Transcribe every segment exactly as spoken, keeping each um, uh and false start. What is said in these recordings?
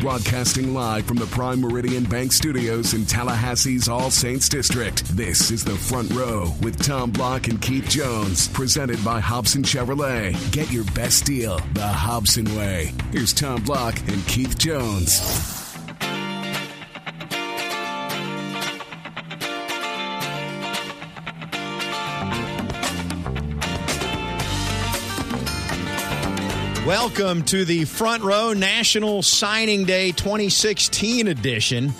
Broadcasting live from the Prime Meridian Bank Studios in Tallahassee's All Saints District, this is The Front Row with Tom Block and Keith Jones, presented by Hobson Chevrolet. Get your best deal the Hobson way. Here's Tom Block and Keith Jones. Welcome to the Front Row National Signing Day twenty sixteen edition.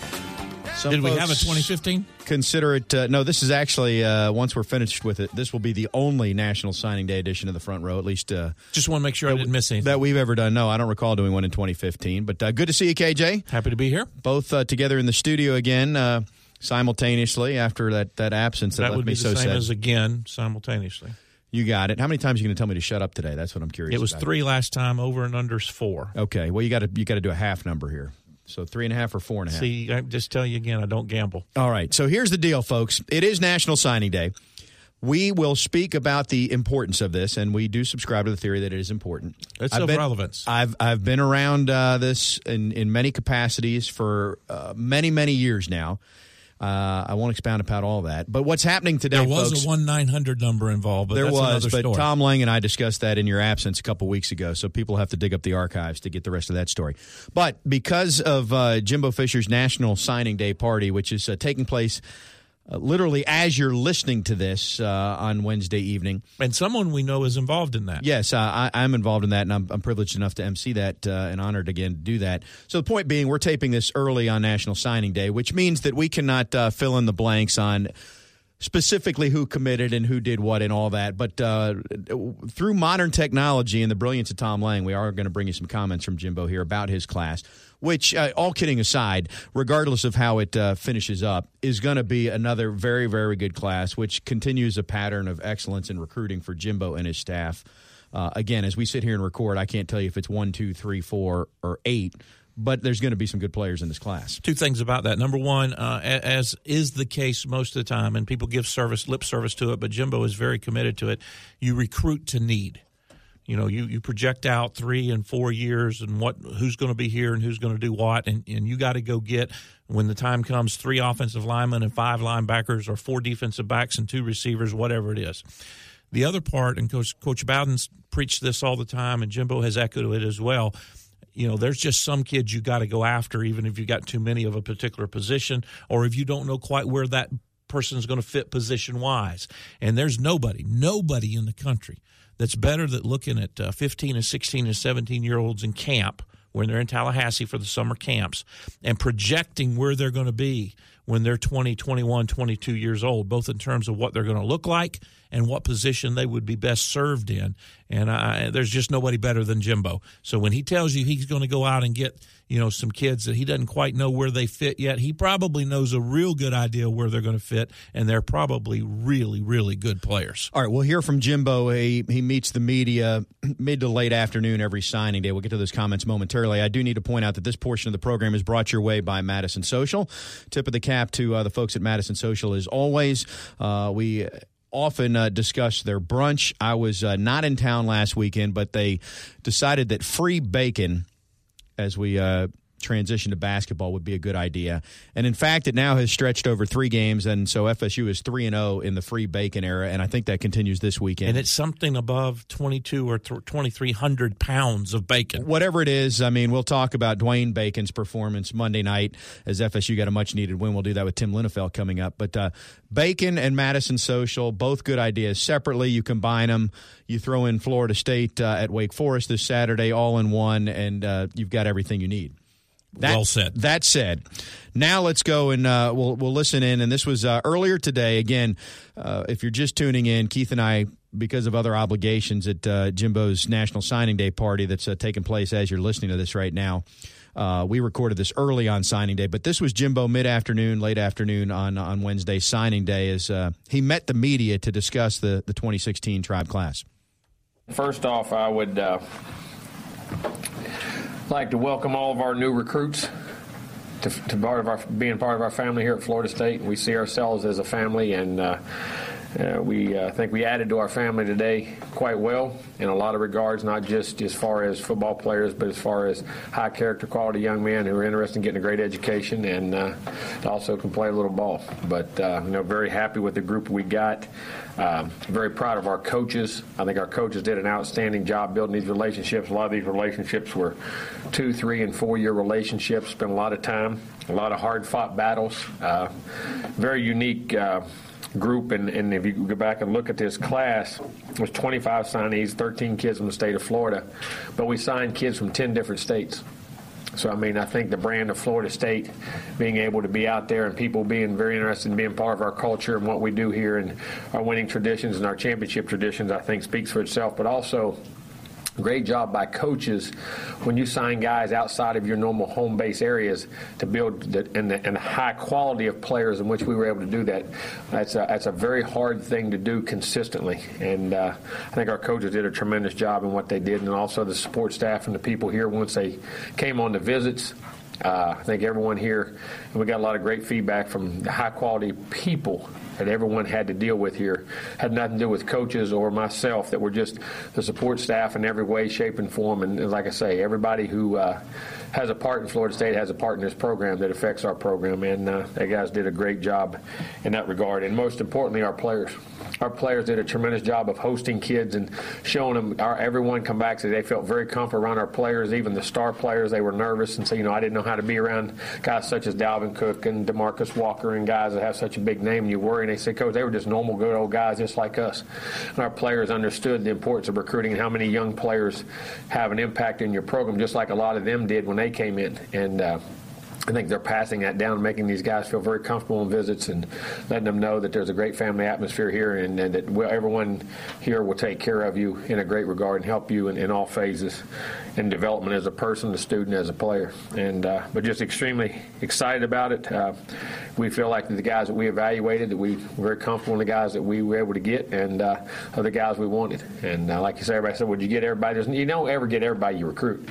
Some Did we have a twenty fifteen? Consider it. Uh, no, this is actually, uh, once we're finished with it, this will be the only National Signing Day edition of the Front Row, at least. Uh, Just want to make sure that, I didn't miss anything. That we've ever done. No, I don't recall doing one in twenty fifteen. But uh, good to see you, K J. Happy to be here. Both uh, together in the studio again uh, simultaneously after that, that absence. That, that would left be me the so same sad. As again simultaneously. You got it. How many times are you going to tell me to shut up today? That's what I'm curious about. It was about. Three last time. Over and under's four. Okay. Well, you got to you got to do a half number here. So three and a half or four and a half. See, I just tell you again, I don't gamble. All right. So here's the deal, folks. It is National Signing Day. We will speak about the importance of this, and we do subscribe to the theory that it is important. It's I've of been, relevance. I've I've been around uh, this in, in many capacities for uh, many, many years now. Uh, I won't expound upon all that. But what's happening today, folks... There was folks, a one nine hundred number involved, but there that's was, another story. But Tom Lang and I discussed that in your absence a couple weeks ago, so people have to dig up the archives to get the rest of that story. But because of uh, Jimbo Fisher's National Signing Day party, which is uh, taking place uh, literally as you're listening to this uh, on Wednesday evening... And someone we know is involved in that. Yes, uh, I, I'm involved in that, and I'm, I'm privileged enough to emcee that uh, and honored again to do that. So the point being, we're taping this early on National Signing Day, which means that we cannot uh, fill in the blanks on specifically who committed and who did what and all that. But uh, through modern technology and the brilliance of Tom Lang, we are going to bring you some comments from Jimbo here about his class, which, uh, all kidding aside, regardless of how it uh, finishes up, is going to be another very, very good class, which continues a pattern of excellence in recruiting for Jimbo and his staff. Uh, again, as we sit here and record, I can't tell you if it's one, two, three, four, or eight. But there's going to be some good players in this class. Two things about that. Number one, uh, as is the case most of the time, and people give service, lip service to it, but Jimbo is very committed to it, you recruit to need. You know, you, you project out three and four years and what who's going to be here and who's going to do what, and, and you got to go get, when the time comes, three offensive linemen and five linebackers or four defensive backs and two receivers, whatever it is. The other part, and Coach, Coach Bowden's preached this all the time, and Jimbo has echoed it as well, you know, there's just some kids you got to go after, even if you got too many of a particular position, or if you don't know quite where that person's going to fit position-wise. And there's nobody, nobody in the country that's better than looking at uh, fifteen and sixteen and seventeen-year-olds in camp when they're in Tallahassee for the summer camps and projecting where they're going to be when they're twenty, twenty-one, twenty-two years old, both in terms of what they're going to look like and what position they would be best served in. And I, there's just nobody better than Jimbo. So when he tells you he's going to go out and get, you know, some kids that he doesn't quite know where they fit yet, he probably knows a real good idea where they're going to fit, and they're probably really, really good players. All right, we'll hear from Jimbo. He, he meets the media mid to late afternoon every signing day. We'll get to those comments momentarily. I do need to point out that this portion of the program is brought your way by Madison Social. Tip of the cap to uh, the folks at Madison Social as always. Uh, we... often uh, discuss their brunch. I was uh, not in town last weekend, but they decided that free bacon, as we uh, transition to basketball, would be a good idea. And, in fact, it now has stretched over three games, and so F S U is three and oh in the free bacon era, and I think that continues this weekend. And it's something above twenty-two or twenty-three hundred pounds of bacon. Whatever it is, I mean, we'll talk about Dwayne Bacon's performance Monday night as F S U got a much-needed win. We'll do that with Tim Linnenfelt coming up. But uh, Bacon and Madison Social, both good ideas separately. You combine them. You throw in Florida State uh, at Wake Forest this Saturday, all in one, and uh, you've got everything you need. That, well said. That said, now let's go and uh, we'll we'll listen in. And this was uh, earlier today. Again, uh, if you're just tuning in, Keith and I, because of other obligations at uh, Jimbo's National Signing Day party that's uh, taking place as you're listening to this right now, uh, we recorded this early on signing day. But this was Jimbo mid-afternoon, late afternoon on, on Wednesday signing day as uh, he met the media to discuss the, the twenty sixteen Tribe class. First off, I would... Uh... I'd like to welcome all of our new recruits to, to part of our, being part of our family here at Florida State. We see ourselves as a family, and uh, Uh, we uh, think we added to our family today quite well in a lot of regards, not just as far as football players, but as far as high character quality young men who are interested in getting a great education and uh, also can play a little ball. But, uh, you know, very happy with the group we got. Uh, very proud of our coaches. I think our coaches did an outstanding job building these relationships. A lot of these relationships were two, three, and four-year relationships. Spent a lot of time, a lot of hard-fought battles. Uh, very unique uh, group, and, and if you go back and look at this class, there's twenty-five signees, thirteen kids from the state of Florida, but we signed kids from ten different states. So, I mean, I think the brand of Florida State being able to be out there and people being very interested in being part of our culture and what we do here and our winning traditions and our championship traditions, I think speaks for itself. But also, great job by coaches when you sign guys outside of your normal home base areas to build the, and, the, and the high quality of players in which we were able to do that. That's a, that's a very hard thing to do consistently. And uh, I think our coaches did a tremendous job in what they did, and also the support staff and the people here once they came on the visits. Uh, I think everyone here, and we got a lot of great feedback from the high-quality people that everyone had to deal with here. Had nothing to do with coaches or myself, that were just the support staff in every way, shape, and form. And, and like I say, everybody who uh, has a part in Florida State has a part in this program that affects our program. And uh, that guys did a great job in that regard. And most importantly, our players. Our players did a tremendous job of hosting kids and showing them. Our, everyone come back today, they felt very comfortable around our players, even the star players. They were nervous and said, you know, I didn't know how to be around guys such as Dalvin Cook and DeMarcus Walker and guys that have such a big name. And you worry, and they said, Coach, they were just normal, good old guys just like us. And our players understood the importance of recruiting and how many young players have an impact in your program, just like a lot of them did when they came in. And uh, I think they're passing that down, making these guys feel very comfortable in visits and letting them know that there's a great family atmosphere here, and, and that we'll, everyone here will take care of you in a great regard and help you in, in all phases in development as a person, a student, as a player. And uh, but just extremely excited about it. Uh, we feel like the guys that we evaluated, that we were very comfortable in the guys that we were able to get, and uh, other guys we wanted. And uh, like you said, everybody said, would you get everybody? There's, you don't ever get everybody you recruit.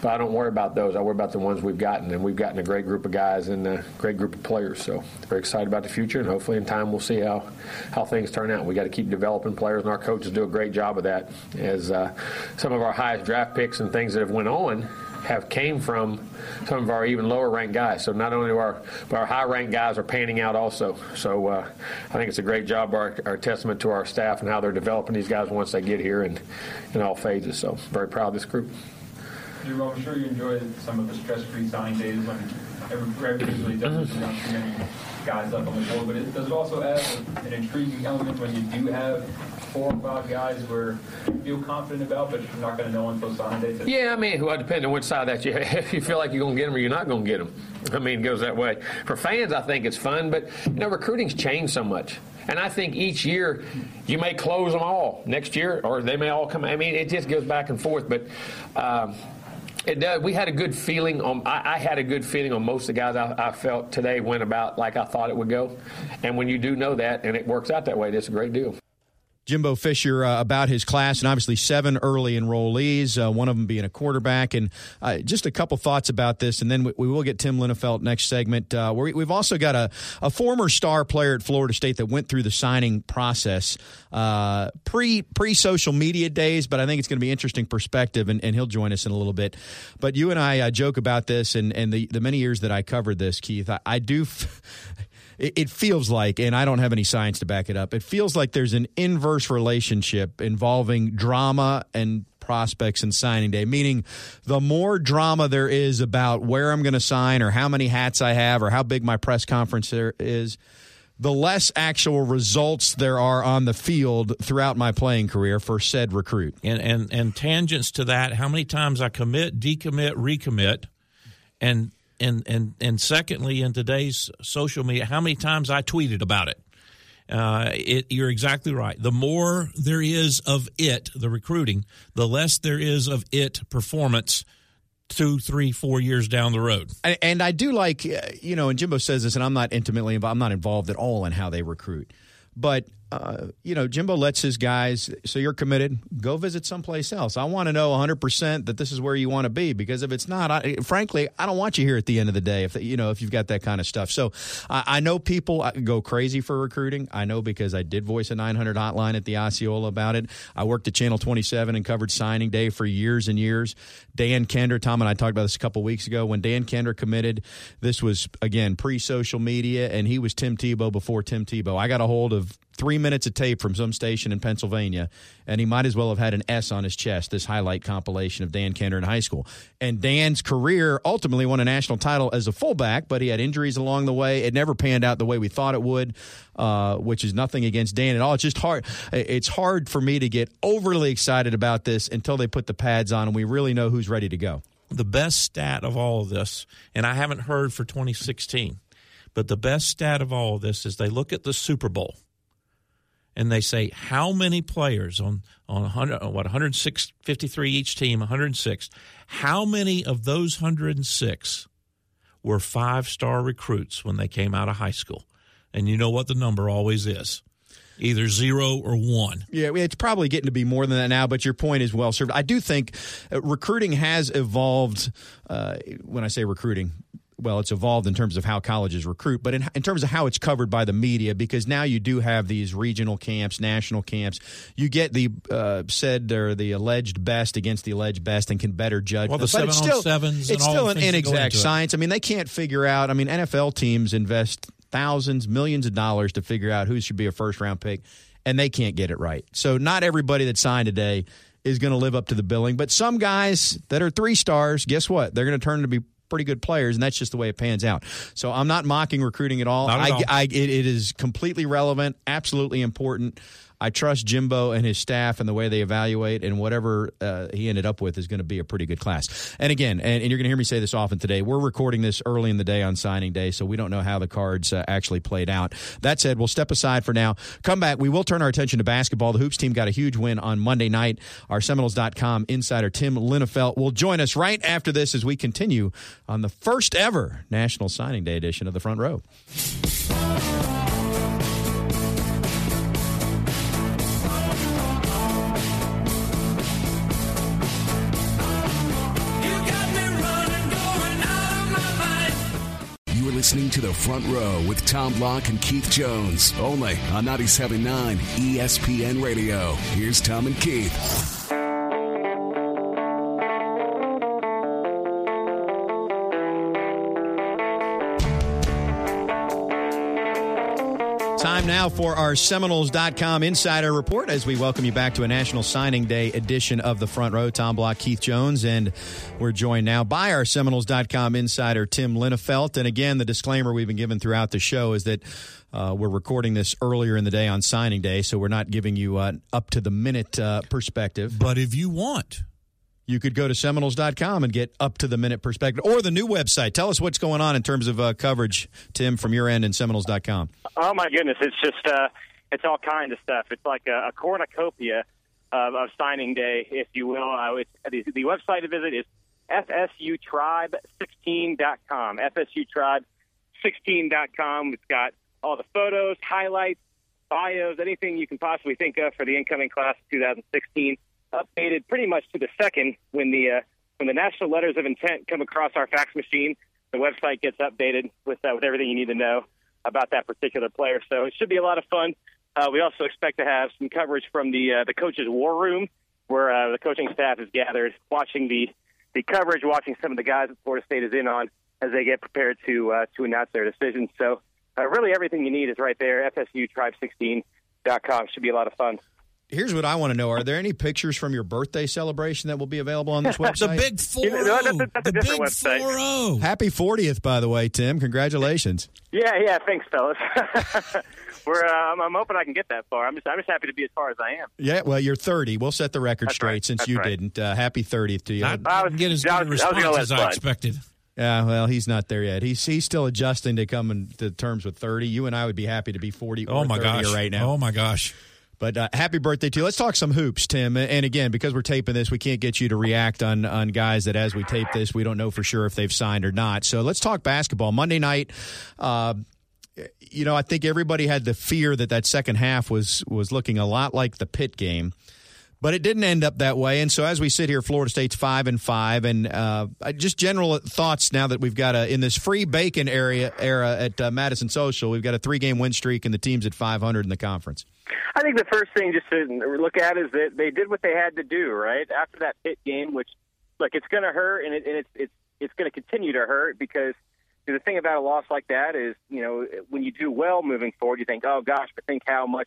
But I don't worry about those. I worry about the ones we've gotten, and we've gotten a great group of guys and a great group of players. So very excited about the future, and hopefully in time we'll see how, how things turn out. We got to keep developing players, and our coaches do a great job of that, as uh, some of our highest draft picks and things that have went on have came from some of our even lower-ranked guys. So not only our, but our high-ranked guys are panning out also. So uh, I think it's a great job, our, our testament to our staff and how they're developing these guys once they get here and in all phases. So very proud of this group. Well, I'm sure you enjoyed some of the stress-free signing days when every usually doesn't have too many guys left on the board, but it, does it also add an intriguing element when you do have four or five guys where you feel confident about, but you're not going to know until signing day? Yeah, I mean, well, depending on which side that you have. If you feel like you're going to get them or you're not going to get them. I mean, it goes that way. For fans, I think it's fun, but, you know, recruiting's changed so much. And I think each year you may close them all next year, or they may all come. I mean, it just goes back and forth, but um, – It does. We had a good feeling on. I, I had a good feeling on most of the guys I, I felt today went about like I thought it would go. And when you do know that and it works out that way, that's a great deal. Jimbo Fisher uh, about his class, and obviously seven early enrollees, uh, one of them being a quarterback. And uh, just a couple thoughts about this, and then we, we will get Tim Linnenfelt next segment. Uh, we, we've also got a, a former star player at Florida State that went through the signing process uh, pre, pre-social media days, but I think it's going to be interesting perspective, and, and he'll join us in a little bit. But you and I uh, joke about this, and, and the, the many years that I covered this, Keith, I, I do f- – it feels like, and I don't have any science to back it up, it feels like there's an inverse relationship involving drama and prospects and signing day, meaning the more drama there is about where I'm going to sign or how many hats I have or how big my press conference there is, the less actual results there are on the field throughout my playing career for said recruit. And and, and tangents to that, how many times I commit, decommit, recommit, and And and and secondly, in today's social media, how many times I tweeted about it. Uh, it you're exactly right. The more there is of it, the recruiting, the less there is of it performance two, three, four years down the road. And, and I do like, you know, and Jimbo says this, and I'm not intimately involved, I'm not involved at all in how they recruit. But uh, you know, Jimbo lets his guys, so you're committed, go visit someplace else. I want to know one hundred percent that this is where you want to be, because if it's not, I, frankly, I don't want you here at the end of the day if, you know, if you've got that kind of stuff. So I, I know people go crazy for recruiting. I know, because I did voice a nine hundred hotline at the Osceola about it. I worked at Channel twenty-seven and covered signing day for years and years. Dan Kender, Tom and I talked about this a couple weeks ago. When Dan Kender committed, this was, again, pre-social media, and he was Tim Tebow before Tim Tebow. I got a hold of three minutes of tape from some station in Pennsylvania, and he might as well have had an S on his chest, this highlight compilation of Dan Kender in high school. And Dan's career ultimately won a national title as a fullback, but he had injuries along the way. It never panned out the way we thought it would, uh, which is nothing against Dan at all. It's just hard. It's hard for me to get overly excited about this until they put the pads on and we really know who's ready to go. The best stat of all of this, and I haven't heard for twenty sixteen, but the best stat of all of this is they look at the Super Bowl. And they say, how many players on, on one hundred, what, one hundred six, fifty-three each team, one hundred six, how many of those one hundred six were five-star recruits when they came out of high school? And you know what the number always is. Either zero or one. Yeah, it's probably getting to be more than that now, but your point is well served. I do think recruiting has evolved. Uh, when I say recruiting, well, it's evolved in terms of how colleges recruit, but in, in terms of how it's covered by the media, because now you do have these regional camps, national camps. You get the uh, said or the alleged best against the alleged best and can better judge. Well, the seven it's still, on sevens it's and still all an inexact science. I mean, they can't figure out. I mean, N F L teams invest thousands, millions of dollars to figure out who should be a first-round pick, and they can't get it right. So not everybody that signed today is going to live up to the billing, but some guys that are three stars, guess what? They're going to turn to be pretty good players, and that's just the way it pans out. So I'm not mocking recruiting at all. Not at all. I, I, it, it is completely relevant, absolutely important. I trust Jimbo and his staff and the way they evaluate, and whatever uh, he ended up with is going to be a pretty good class. And again, and, and you're going to hear me say this often today, we're recording this early in the day on signing day, so we don't know how the cards uh, actually played out. That said, we'll step aside for now. Come back. We will turn our attention to basketball. The Hoops team got a huge win on Monday night. Our seminoles dot com insider Tim Linnenfelt will join us right after this as we continue on the first ever National Signing Day edition of The Front Row. Listening to The Front Row with Tom Block and Keith Jones, only on ninety-seven point nine E S P N Radio. Here's Tom and Keith. Time now for our seminoles dot com Insider Report as we welcome you back to a National Signing Day edition of The Front Row. Tom Block, Keith Jones, and we're joined now by our seminoles dot com Insider, Tim Linnenfelt. And again, the disclaimer we've been given throughout the show is that Uh, we're recording this earlier in the day on signing day, so we're not giving you an up-to-the-minute uh, perspective. But if you want, you could go to seminoles dot com and get up-to-the-minute perspective, or the new website. Tell us what's going on in terms of uh, coverage, Tim, from your end in seminoles dot com. Oh, my goodness. It's just uh, it's all kinds of stuff. It's like a, a cornucopia of, of signing day, if you will. Uh, it's, the, the website to visit is F S U tribe sixteen dot com. F S U tribe sixteen dot com. It's got all the photos, highlights, bios, anything you can possibly think of for the incoming class of two thousand sixteen. Updated pretty much to the second when the uh, when the national letters of intent come across our fax machine, the website gets updated with uh, with everything you need to know about that particular player. So it should be a lot of fun. Uh, we also expect to have some coverage from the uh, the coaches' war room, where uh, the coaching staff is gathered, watching the the coverage, watching some of the guys that Florida State is in on as they get prepared to uh, to announce their decisions. So Uh, really, everything you need is right there, F S U tribe sixteen dot com. Should be a lot of fun. Here's what I want to know. Are there any pictures from your birthday celebration that will be available on this website? The big four oh. No, that's a, that's a different website. four oh. Happy fortieth, by the way, Tim. Congratulations. Yeah, yeah. Thanks, fellas. We're, um, I'm hoping I can get that far. I'm just, I'm just happy to be as far as I am. Yeah, well, you're thirty. We'll set the record that's straight right. since that's you right. didn't. Uh, happy thirtieth to you. I, I didn't get as good a response as I expected. Yeah, well, he's not there yet. He's he's still adjusting to coming to terms with thirty. You and I would be happy to be forty or oh my thirty gosh. Right now. Oh, my gosh. But uh, happy birthday to you. Let's talk some hoops, Tim. And again, because we're taping this, we can't get you to react on, on guys that as we tape this, we don't know for sure if they've signed or not. So let's talk basketball. Monday night, uh, you know, I think everybody had the fear that that second half was was looking a lot like the Pitt game. But it didn't end up that way, and so as we sit here, Florida State's five and five, and uh, just general thoughts now that we've got a, in this free bacon area era at uh, Madison Social, we've got a three-game win streak, and the team's at five hundred in the conference. I think the first thing just to look at is that they did what they had to do, right? After that Pitt game, which, look, it's going to hurt, and, it, and it's it's it's going to continue to hurt because you know, the thing about a loss like that is, you know, when you do well moving forward, you think, oh gosh, but think how much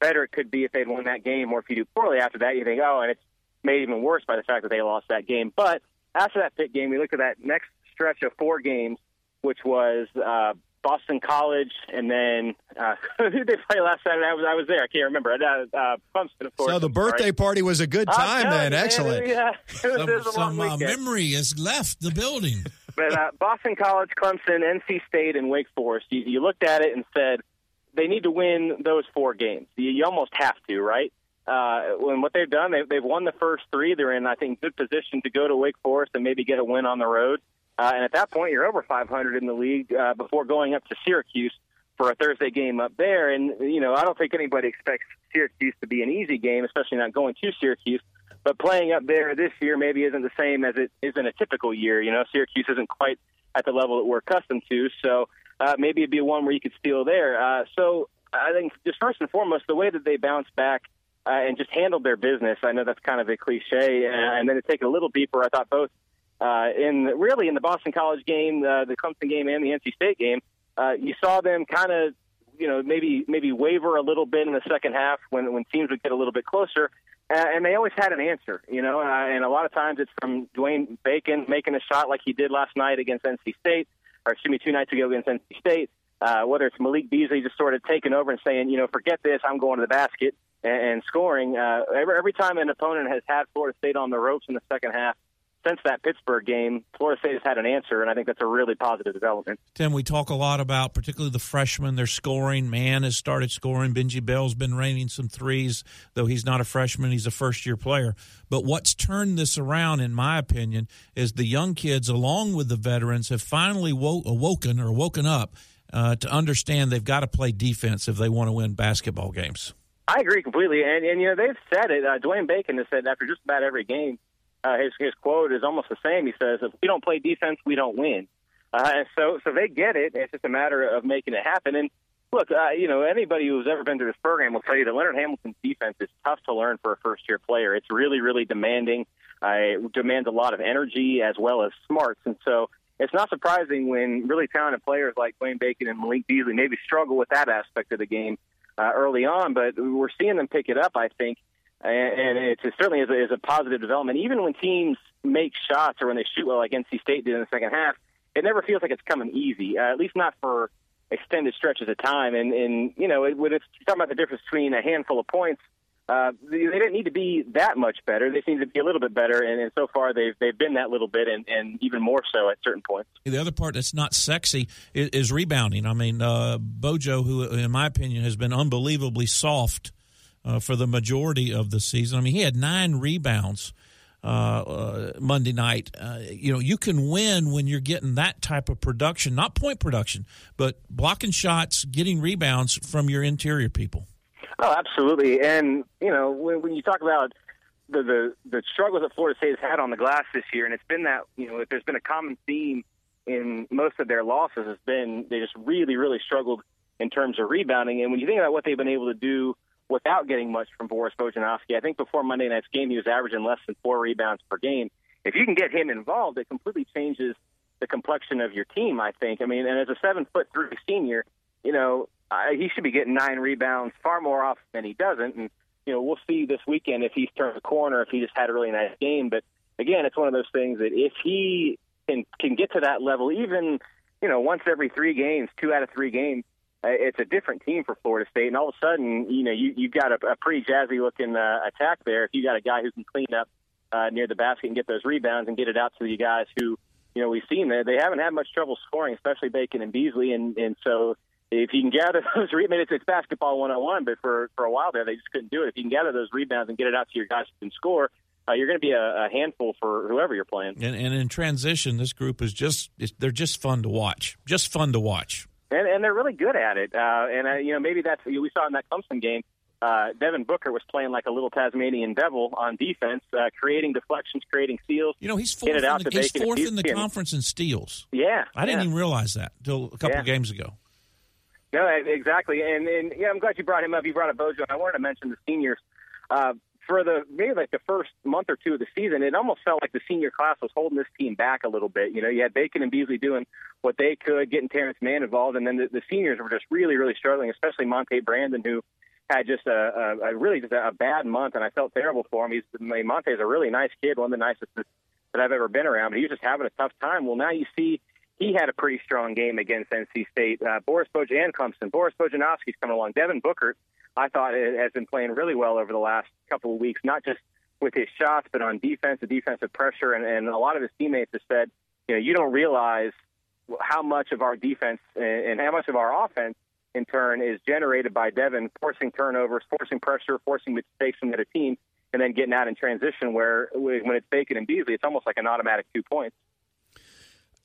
better it could be if they'd won that game, or if you do poorly after that, you think, oh, and it's made even worse by the fact that they lost that game. But after that Pitt game, we looked at that next stretch of four games, which was uh, Boston College, and then uh, who did they play last Saturday? I was, I was there. I can't remember. Uh, Clemson, of course. So the birthday right? party was a good time, uh, no, then. Man, excellent. Yeah, it was some, a long some uh, memory has left the building. But uh, Boston College, Clemson, N C State, and Wake Forest, you, you looked at it and said, they need to win those four games. You almost have to, right? Uh, and what they've done, they, they've won the first three. They're in, I think, good position to go to Wake Forest and maybe get a win on the road. Uh, and at that point, you're over five hundred in the league uh, before going up to Syracuse for a Thursday game up there. And, you know, I don't think anybody expects Syracuse to be an easy game, especially not going to Syracuse. But playing up there this year maybe isn't the same as it is in a typical year. You know, Syracuse isn't quite at the level that we're accustomed to. So, Uh, maybe it'd be one where you could steal there. Uh, so I think just first and foremost, the way that they bounced back uh, and just handled their business, I know that's kind of a cliche, uh, and then to take it a little deeper, I thought both uh, in the, really in the Boston College game, uh, the Clemson game and the N C State game, uh, you saw them kind of, you know, maybe maybe waver a little bit in the second half when, when teams would get a little bit closer, uh, and they always had an answer, you know, uh, and a lot of times it's from Dwayne Bacon making a shot like he did llast night against N C State, or excuse me, two nights ago against N C State, uh, whether it's Malik Beasley just sort of taking over and saying, you know, forget this, I'm going to the basket and, and scoring. Uh, every, every time an opponent has had Florida State on the ropes in the second half since that Pittsburgh game, Florida State has had an answer, and I think that's a really positive development. Tim, we talk a lot about particularly the freshmen. They're scoring. Mann has started scoring. Benji Bell's been raining some threes, though he's not a freshman. He's a first-year player. But what's turned this around, in my opinion, is the young kids, along with the veterans, have finally wo- awoken or woken up uh, to understand they've got to play defense if they want to win basketball games. I agree completely. And, and you know, they've said it. Uh, Dwayne Bacon has said after just about every game, Uh, his his quote is almost the same. He says, if we don't play defense, we don't win. Uh, and so so they get it. It's just a matter of making it happen. And, look, uh, you know, anybody who's ever been to this program will tell you that Leonard Hamilton's defense is tough to learn for a first-year player. It's really, really demanding. Uh, it demands a lot of energy as well as smarts. And so it's not surprising when really talented players like Dwayne Bacon and Malik Beasley maybe struggle with that aspect of the game uh, early on. But we're seeing them pick it up, I think. And it certainly is a, is a positive development. Even when teams make shots or when they shoot well, like N C State did in the second half, it never feels like it's coming easy, uh, at least not for extended stretches of time. And, and you know, it, when it's talking about the difference between a handful of points, uh, they didn't need to be that much better. They seem to be a little bit better, and, and so far they've they've been that little bit, and, and even more so at certain points. The other part that's not sexy is, is rebounding. I mean, uh, Bojo, who in my opinion has been unbelievably soft Uh, for the majority of the season. I mean, he had nine rebounds uh, uh, Monday night. Uh, you know, you can win when you're getting that type of production, not point production, but blocking shots, getting rebounds from your interior people. Oh, absolutely. And, you know, when, when you talk about the, the, the struggles that Florida State has had on the glass this year, and it's been that, you know, if there's been a common theme in most of their losses, has been they just really, really struggled in terms of rebounding. And when you think about what they've been able to do without getting much from Boris Bojanowski. I think before Monday night's game, he was averaging less than four rebounds per game. If you can get him involved, it completely changes the complexion of your team, I think. I mean, and as a seven-foot-three senior, you know, I, he should be getting nine rebounds far more often than he doesn't. And, you know, we'll see this weekend if he's turned the corner, if he just had a really nice game. But, again, it's one of those things that if he can, can get to that level, even, you know, once every three games, two out of three games, it's a different team for Florida State, and all of a sudden, you know, you, you've got a, a pretty jazzy-looking uh, attack there. If you got a guy who can clean up uh, near the basket and get those rebounds and get it out to the guys who, you know, we've seen there, they haven't had much trouble scoring, especially Bacon and Beasley, and, and so if you can gather those rebounds, it's basketball one oh one, but for, for a while there, they just couldn't do it. If you can gather those rebounds and get it out to your guys who can score, Uh, you're going to be a, a handful for whoever you're playing. And, and in transition, this group is just—they're just fun to watch. Just fun to watch. And, and they're really good at it. Uh, and, uh, you know, maybe that's – we saw in that Clemson game, uh, Devin Booker was playing like a little Tasmanian devil on defense, uh, creating deflections, creating steals. You know, he's fourth, in the, he's fourth in the conference in steals. Yeah. I didn't yeah. even realize that until a couple yeah. of games ago. No, exactly. And, and, yeah, I'm glad you brought him up. You brought up Bojo. I wanted to mention the seniors. Uh, for the maybe like the first month or two of the season, it almost felt like the senior class was holding this team back a little bit. You know, you had Bacon and Beasley doing what they could, getting Terrence Mann involved, and then the, the seniors were just really, really struggling, especially Monte Brandon, who had just a, a, a really just a bad month, and I felt terrible for him. He's, I mean, Monte's a really nice kid, one of the nicest that I've ever been around, but he was just having a tough time. Well, now you see he had a pretty strong game against N C State. Uh, Boris Bojan and Clemson. Boris Bojanowski's coming along. Devin Booker, I thought, has been playing really well over the last couple of weeks, not just with his shots, but on defense, the defensive pressure. And, and a lot of his teammates have said, you know, you don't realize how much of our defense and how much of our offense, in turn, is generated by Devin forcing turnovers, forcing pressure, forcing mistakes from the other team, and then getting out in transition where when it's Bacon and Beasley, it's almost like an automatic two points.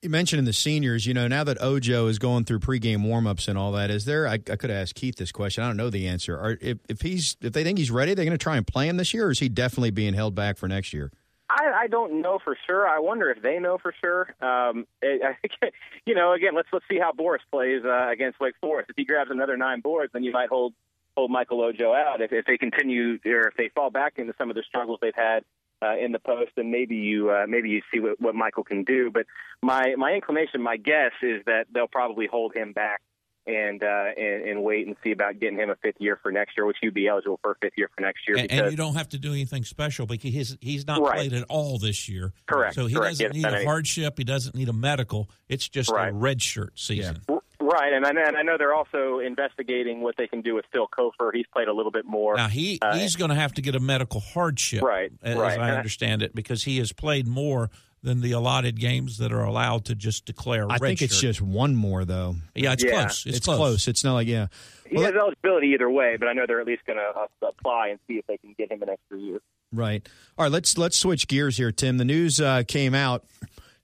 You mentioned in the seniors, you know, now that Ojo is going through pregame warmups and all that, is there? I, I could ask Keith this question. I don't know the answer. Are, if if he's if they think he's ready, they're going to try and play him this year, or is he definitely being held back for next year? I, I don't know for sure. I wonder if they know for sure. Um, I, I, you know, again, let's let's see how Boris plays uh, against Wake Forest. If he grabs another nine boards, then you might hold hold Michael Ojo out. If, if they continue or if they fall back into some of the struggles they've had Uh, in the post, and maybe you uh, maybe you see what, what Michael can do. But my, my inclination, my guess is that they'll probably hold him back and, uh, and and wait and see about getting him a fifth year for next year, which he'd be eligible for a fifth year for next year. And, because, and you don't have to do anything special because he's, he's not right. played at all this year. Correct. So he Correct. doesn't need a hardship. He doesn't need a medical. It's just right. a redshirt season. Yeah. Right, and I, and I know they're also investigating what they can do with Phil Kofer. He's played a little bit more. Now, he, uh, he's going to have to get a medical hardship, right, as right. I understand it, because he has played more than the allotted games that are allowed to just declare red I think shirt. It's just one more, though. Yeah, it's yeah. close. It's, it's close. close. It's not like, yeah. Well, he has eligibility either way, but I know they're at least going to apply and see if they can get him an extra year. Right. All right, let's, let's switch gears here, Tim. The news uh, came out.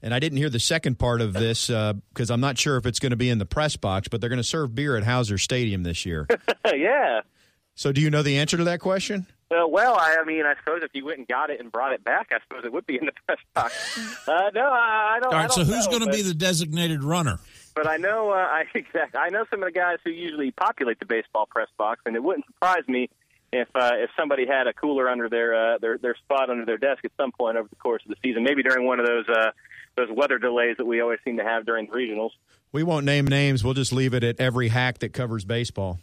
And I didn't hear the second part of this because uh, I'm not sure if it's going to be in the press box, but they're going to serve beer at Hauser Stadium this year. yeah. So do you know the answer to that question? Uh, well, I mean, I suppose if you went and got it and brought it back, I suppose it would be in the press box. uh, no, I, I don't know. All right, so who's going to be the designated runner? But I know uh, I exactly, I know some of the guys who usually populate the baseball press box, and it wouldn't surprise me if uh, if somebody had a cooler under their, uh, their, their spot under their desk at some point over the course of the season, maybe during one of those uh, – those weather delays that we always seem to have during the regionals. We won't name names. We'll just leave it at every hack that covers baseball.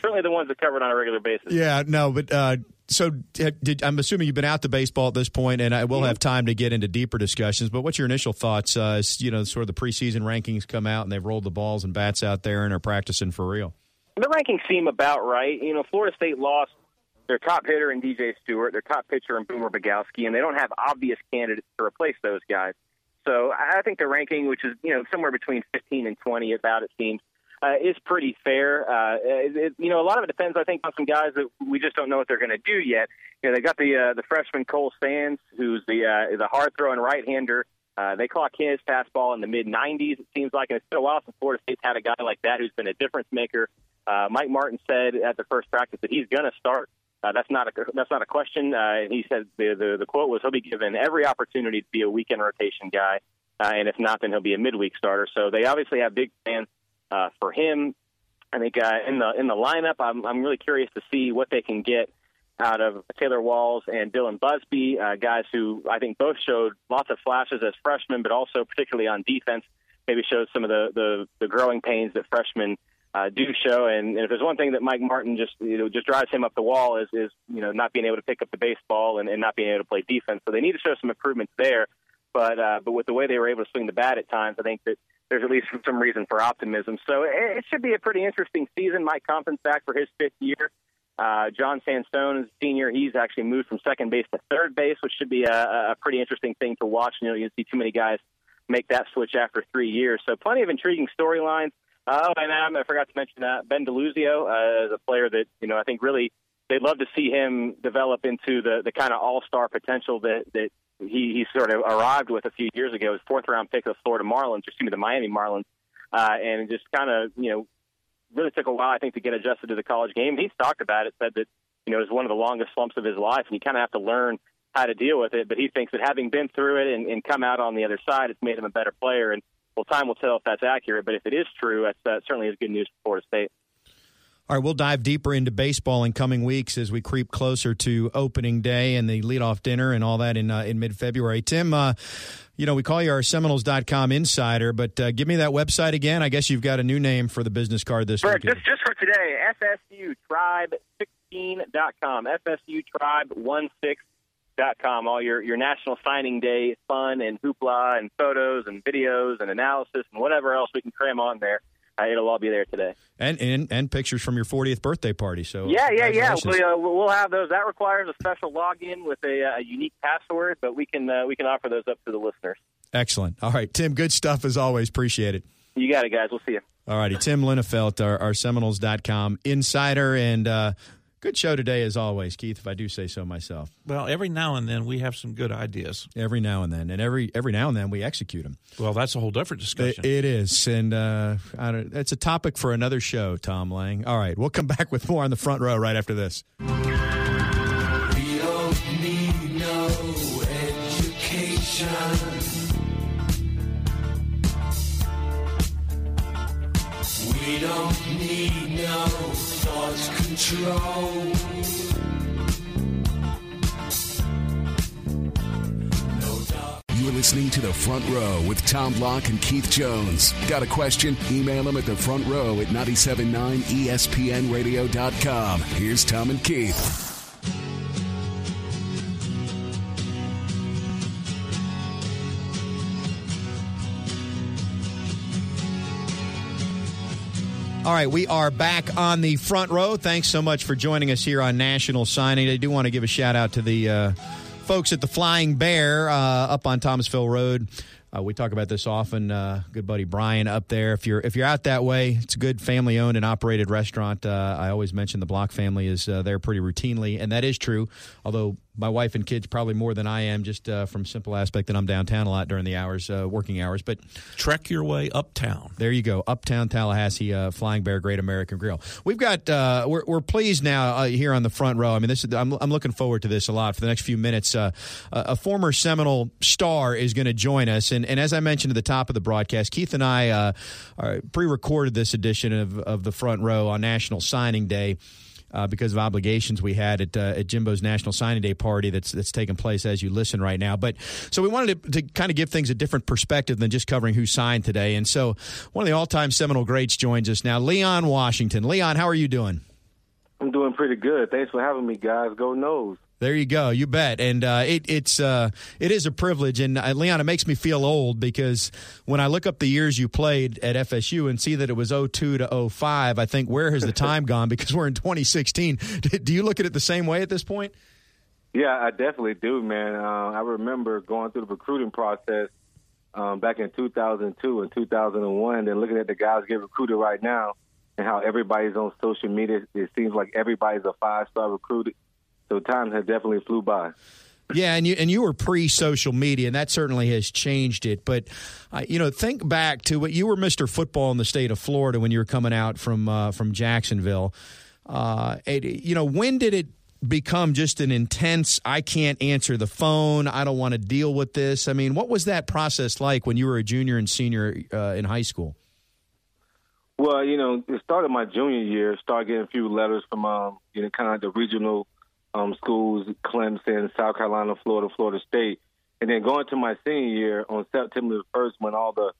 Certainly the ones that cover it on a regular basis. Yeah, no, but uh, so did, I'm assuming you've been out to baseball at this point, and I will mm-hmm. have time to get into deeper discussions. But what's your initial thoughts? Uh, you know, sort of the preseason rankings come out, and they've rolled the balls and bats out there and are practicing for real. The rankings seem about right. You know, Florida State lost their top hitter in D J Stewart, their top pitcher in Boomer Bogowski, and they don't have obvious candidates to replace those guys. So I think the ranking, which is, you know, somewhere between fifteen and twenty about it seems, uh, is pretty fair. Uh, it, it, you know, a lot of it depends, I think, on some guys that we just don't know what they're going to do yet. You know, they got the uh, the freshman Cole Sands, who's the uh, the hard-throwing right-hander. Uh, they clock his fastball in the mid nineties, it seems like, and it's been a while since Florida State's had a guy like that who's been a difference maker. Uh, Mike Martin said at the first practice that he's going to start. Uh, that's not a that's not a question. Uh, he said the, the the quote was he'll be given every opportunity to be a weekend rotation guy, uh, and if not, then he'll be a midweek starter. So they obviously have big plans uh, for him. I think uh, in the in the lineup, I'm I'm really curious to see what they can get out of Taylor Walls and Dylan Busby, uh, guys who I think both showed lots of flashes as freshmen, but also particularly on defense, maybe showed some of the the, the growing pains that freshmen Uh, do show, and, and if there's one thing that Mike Martin just you know just drives him up the wall is is you know not being able to pick up the baseball and, and not being able to play defense. So they need to show some improvements there, but uh, but with the way they were able to swing the bat at times, I think that there's at least some reason for optimism. So it, it should be a pretty interesting season. Mike Compton's back for his fifth year. Uh, John Sansone is a senior. He's actually moved from second base to third base, which should be a, a pretty interesting thing to watch. You know, you see too many guys make that switch after three years. So plenty of intriguing storylines. Oh, and I forgot to mention that Ben DeLuzio uh, is a player that, you know, I think really they'd love to see him develop into the, the kind of all-star potential that, that he, he sort of arrived with a few years ago. His fourth-round pick of Florida Marlins, or excuse me, the Miami Marlins, uh, and just kind of, you know, really took a while, I think, to get adjusted to the college game. He's talked about it, said that, you know, it was one of the longest slumps of his life, and you kind of have to learn how to deal with it. But he thinks that having been through it and, and come out on the other side, it's made him a better player. And, well, time will tell if that's accurate. But if it is true, that's uh, certainly is good news for Florida State. All right, we'll dive deeper into baseball in coming weeks as we creep closer to opening day and the leadoff dinner and all that in uh, in mid-February. Tim, uh, you know, we call you our seminoles dot com insider, but uh, give me that website again. I guess you've got a new name for the business card this week. Just, just for today, F S U tribe sixteen dot com, F S U tribe sixteen dot com. All your, your national signing day fun and hoopla and photos and videos and analysis and whatever else we can cram on there. Uh, it'll all be there today. And, and and pictures from your fortieth birthday party. So yeah, yeah, yeah. We, uh, we'll have those. That requires a special login with a, a unique password, but we can uh, we can offer those up to the listeners. Excellent. All right, Tim, good stuff as always. Appreciate it. You got it, guys. We'll see you. All righty. Tim Linnenfelt, our, our seminoles dot com insider, and uh, good show today as always, Keith, if I do say so myself. Well, every now and then we have some good ideas. Every now and then. And every every now and then we execute them. Well, that's a whole different discussion. It, it is. And uh, I don't, it's a topic for another show, Tom Lang. All right, we'll come back with more on The Front Row right after this. We don't need no education. We don't need no thought control. You're listening to The Front Row with Tom Block and Keith Jones. Got a question? Email them at thefrontrow at ninety-seven point nine E S P N radio dot com. Here's Tom and Keith. All right, we are back on The Front Row. Thanks so much for joining us here on National Signing. I do want to give a shout-out to the uh, folks at the Flying Bear uh, up on Thomasville Road. Uh, we talk about this often. Uh, good buddy Brian up there. If you're if you're out that way, it's a good family-owned and operated restaurant. Uh, I always mention the Block family is uh, there pretty routinely, and that is true, although my wife and kids probably more than I am, just uh, from simple aspect that I'm downtown a lot during the hours, uh, working hours. But trek your way uptown. There you go, uptown Tallahassee, uh, Flying Bear, Great American Grill. We've got uh, we're we're pleased now uh, here on The Front Row. I mean, this is, I'm I'm looking forward to this a lot for the next few minutes. Uh, a former Seminole star is going to join us, and and as I mentioned at the top of the broadcast, Keith and I uh, are pre-recorded this edition of of The Front Row on National Signing Day. Uh, because of obligations we had at, uh, at Jimbo's National Signing Day party that's that's taking place as you listen right now. But so we wanted to, to kind of give things a different perspective than just covering who signed today. And so one of the all-time Seminole greats joins us now, Leon Washington. Leon, how are you doing? I'm doing pretty good. Thanks for having me, guys. Go Noles. There you go. You bet. And uh, it, it's, uh, it is a privilege. And, uh, Leon, it makes me feel old because when I look up the years you played at F S U and see that it was oh two to oh five, I think, where has the time gone? Because we're in twenty sixteen. Do you look at it the same way at this point? Yeah, I definitely do, man. Uh, I remember going through the recruiting process um, back in two thousand two and two thousand one and looking at the guys getting recruited right now and how everybody's on social media. It seems like everybody's a five-star recruit. So time has definitely flew by. Yeah, and you and you were pre-social media, and that certainly has changed it. But, uh, you know, think back to what you were Mister Football in the state of Florida when you were coming out from uh, from Jacksonville. Uh, it, you know, when did it become just an intense, I can't answer the phone, I don't want to deal with this? I mean, what was that process like when you were a junior and senior uh, in high school? Well, you know, it started my junior year, started getting a few letters from, um, you know, kind of the regional Um, schools, Clemson, South Carolina, Florida, Florida State. And then going to my senior year on September the first when all the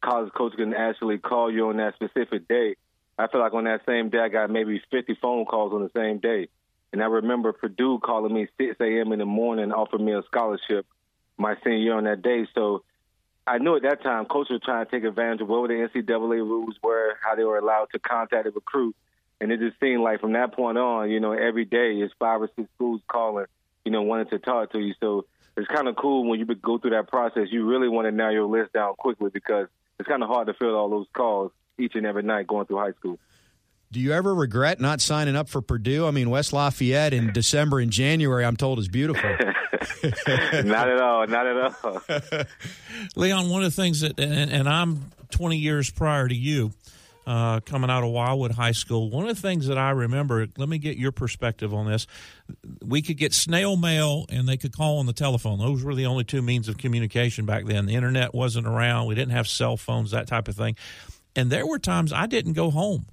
college coaches can actually call you on that specific day, I feel like on that same day I got maybe fifty phone calls on the same day. And I remember Purdue calling me six a.m. in the morning and offering me a scholarship my senior year on that day. So I knew at that time coaches were trying to take advantage of what the N C double A rules were, how they were allowed to contact a recruit. And it just seemed like from that point on, you know, every day it's five or six schools calling, you know, wanting to talk to you. So it's kind of cool when you go through that process. You really want to narrow your list down quickly because it's kind of hard to fill all those calls each and every night going through high school. Do you ever regret not signing up for Purdue? I mean, West Lafayette in December and January, I'm told, is beautiful. Not at all. Not at all. Leon, one of the things that, and, and I'm twenty years prior to you, uh, coming out of Wildwood High School, one of the things that I remember, let me get your perspective on this. We could get snail mail and they could call on the telephone. Those were the only two means of communication back then. The internet wasn't around. We didn't have cell phones, that type of thing. And there were times I didn't go home.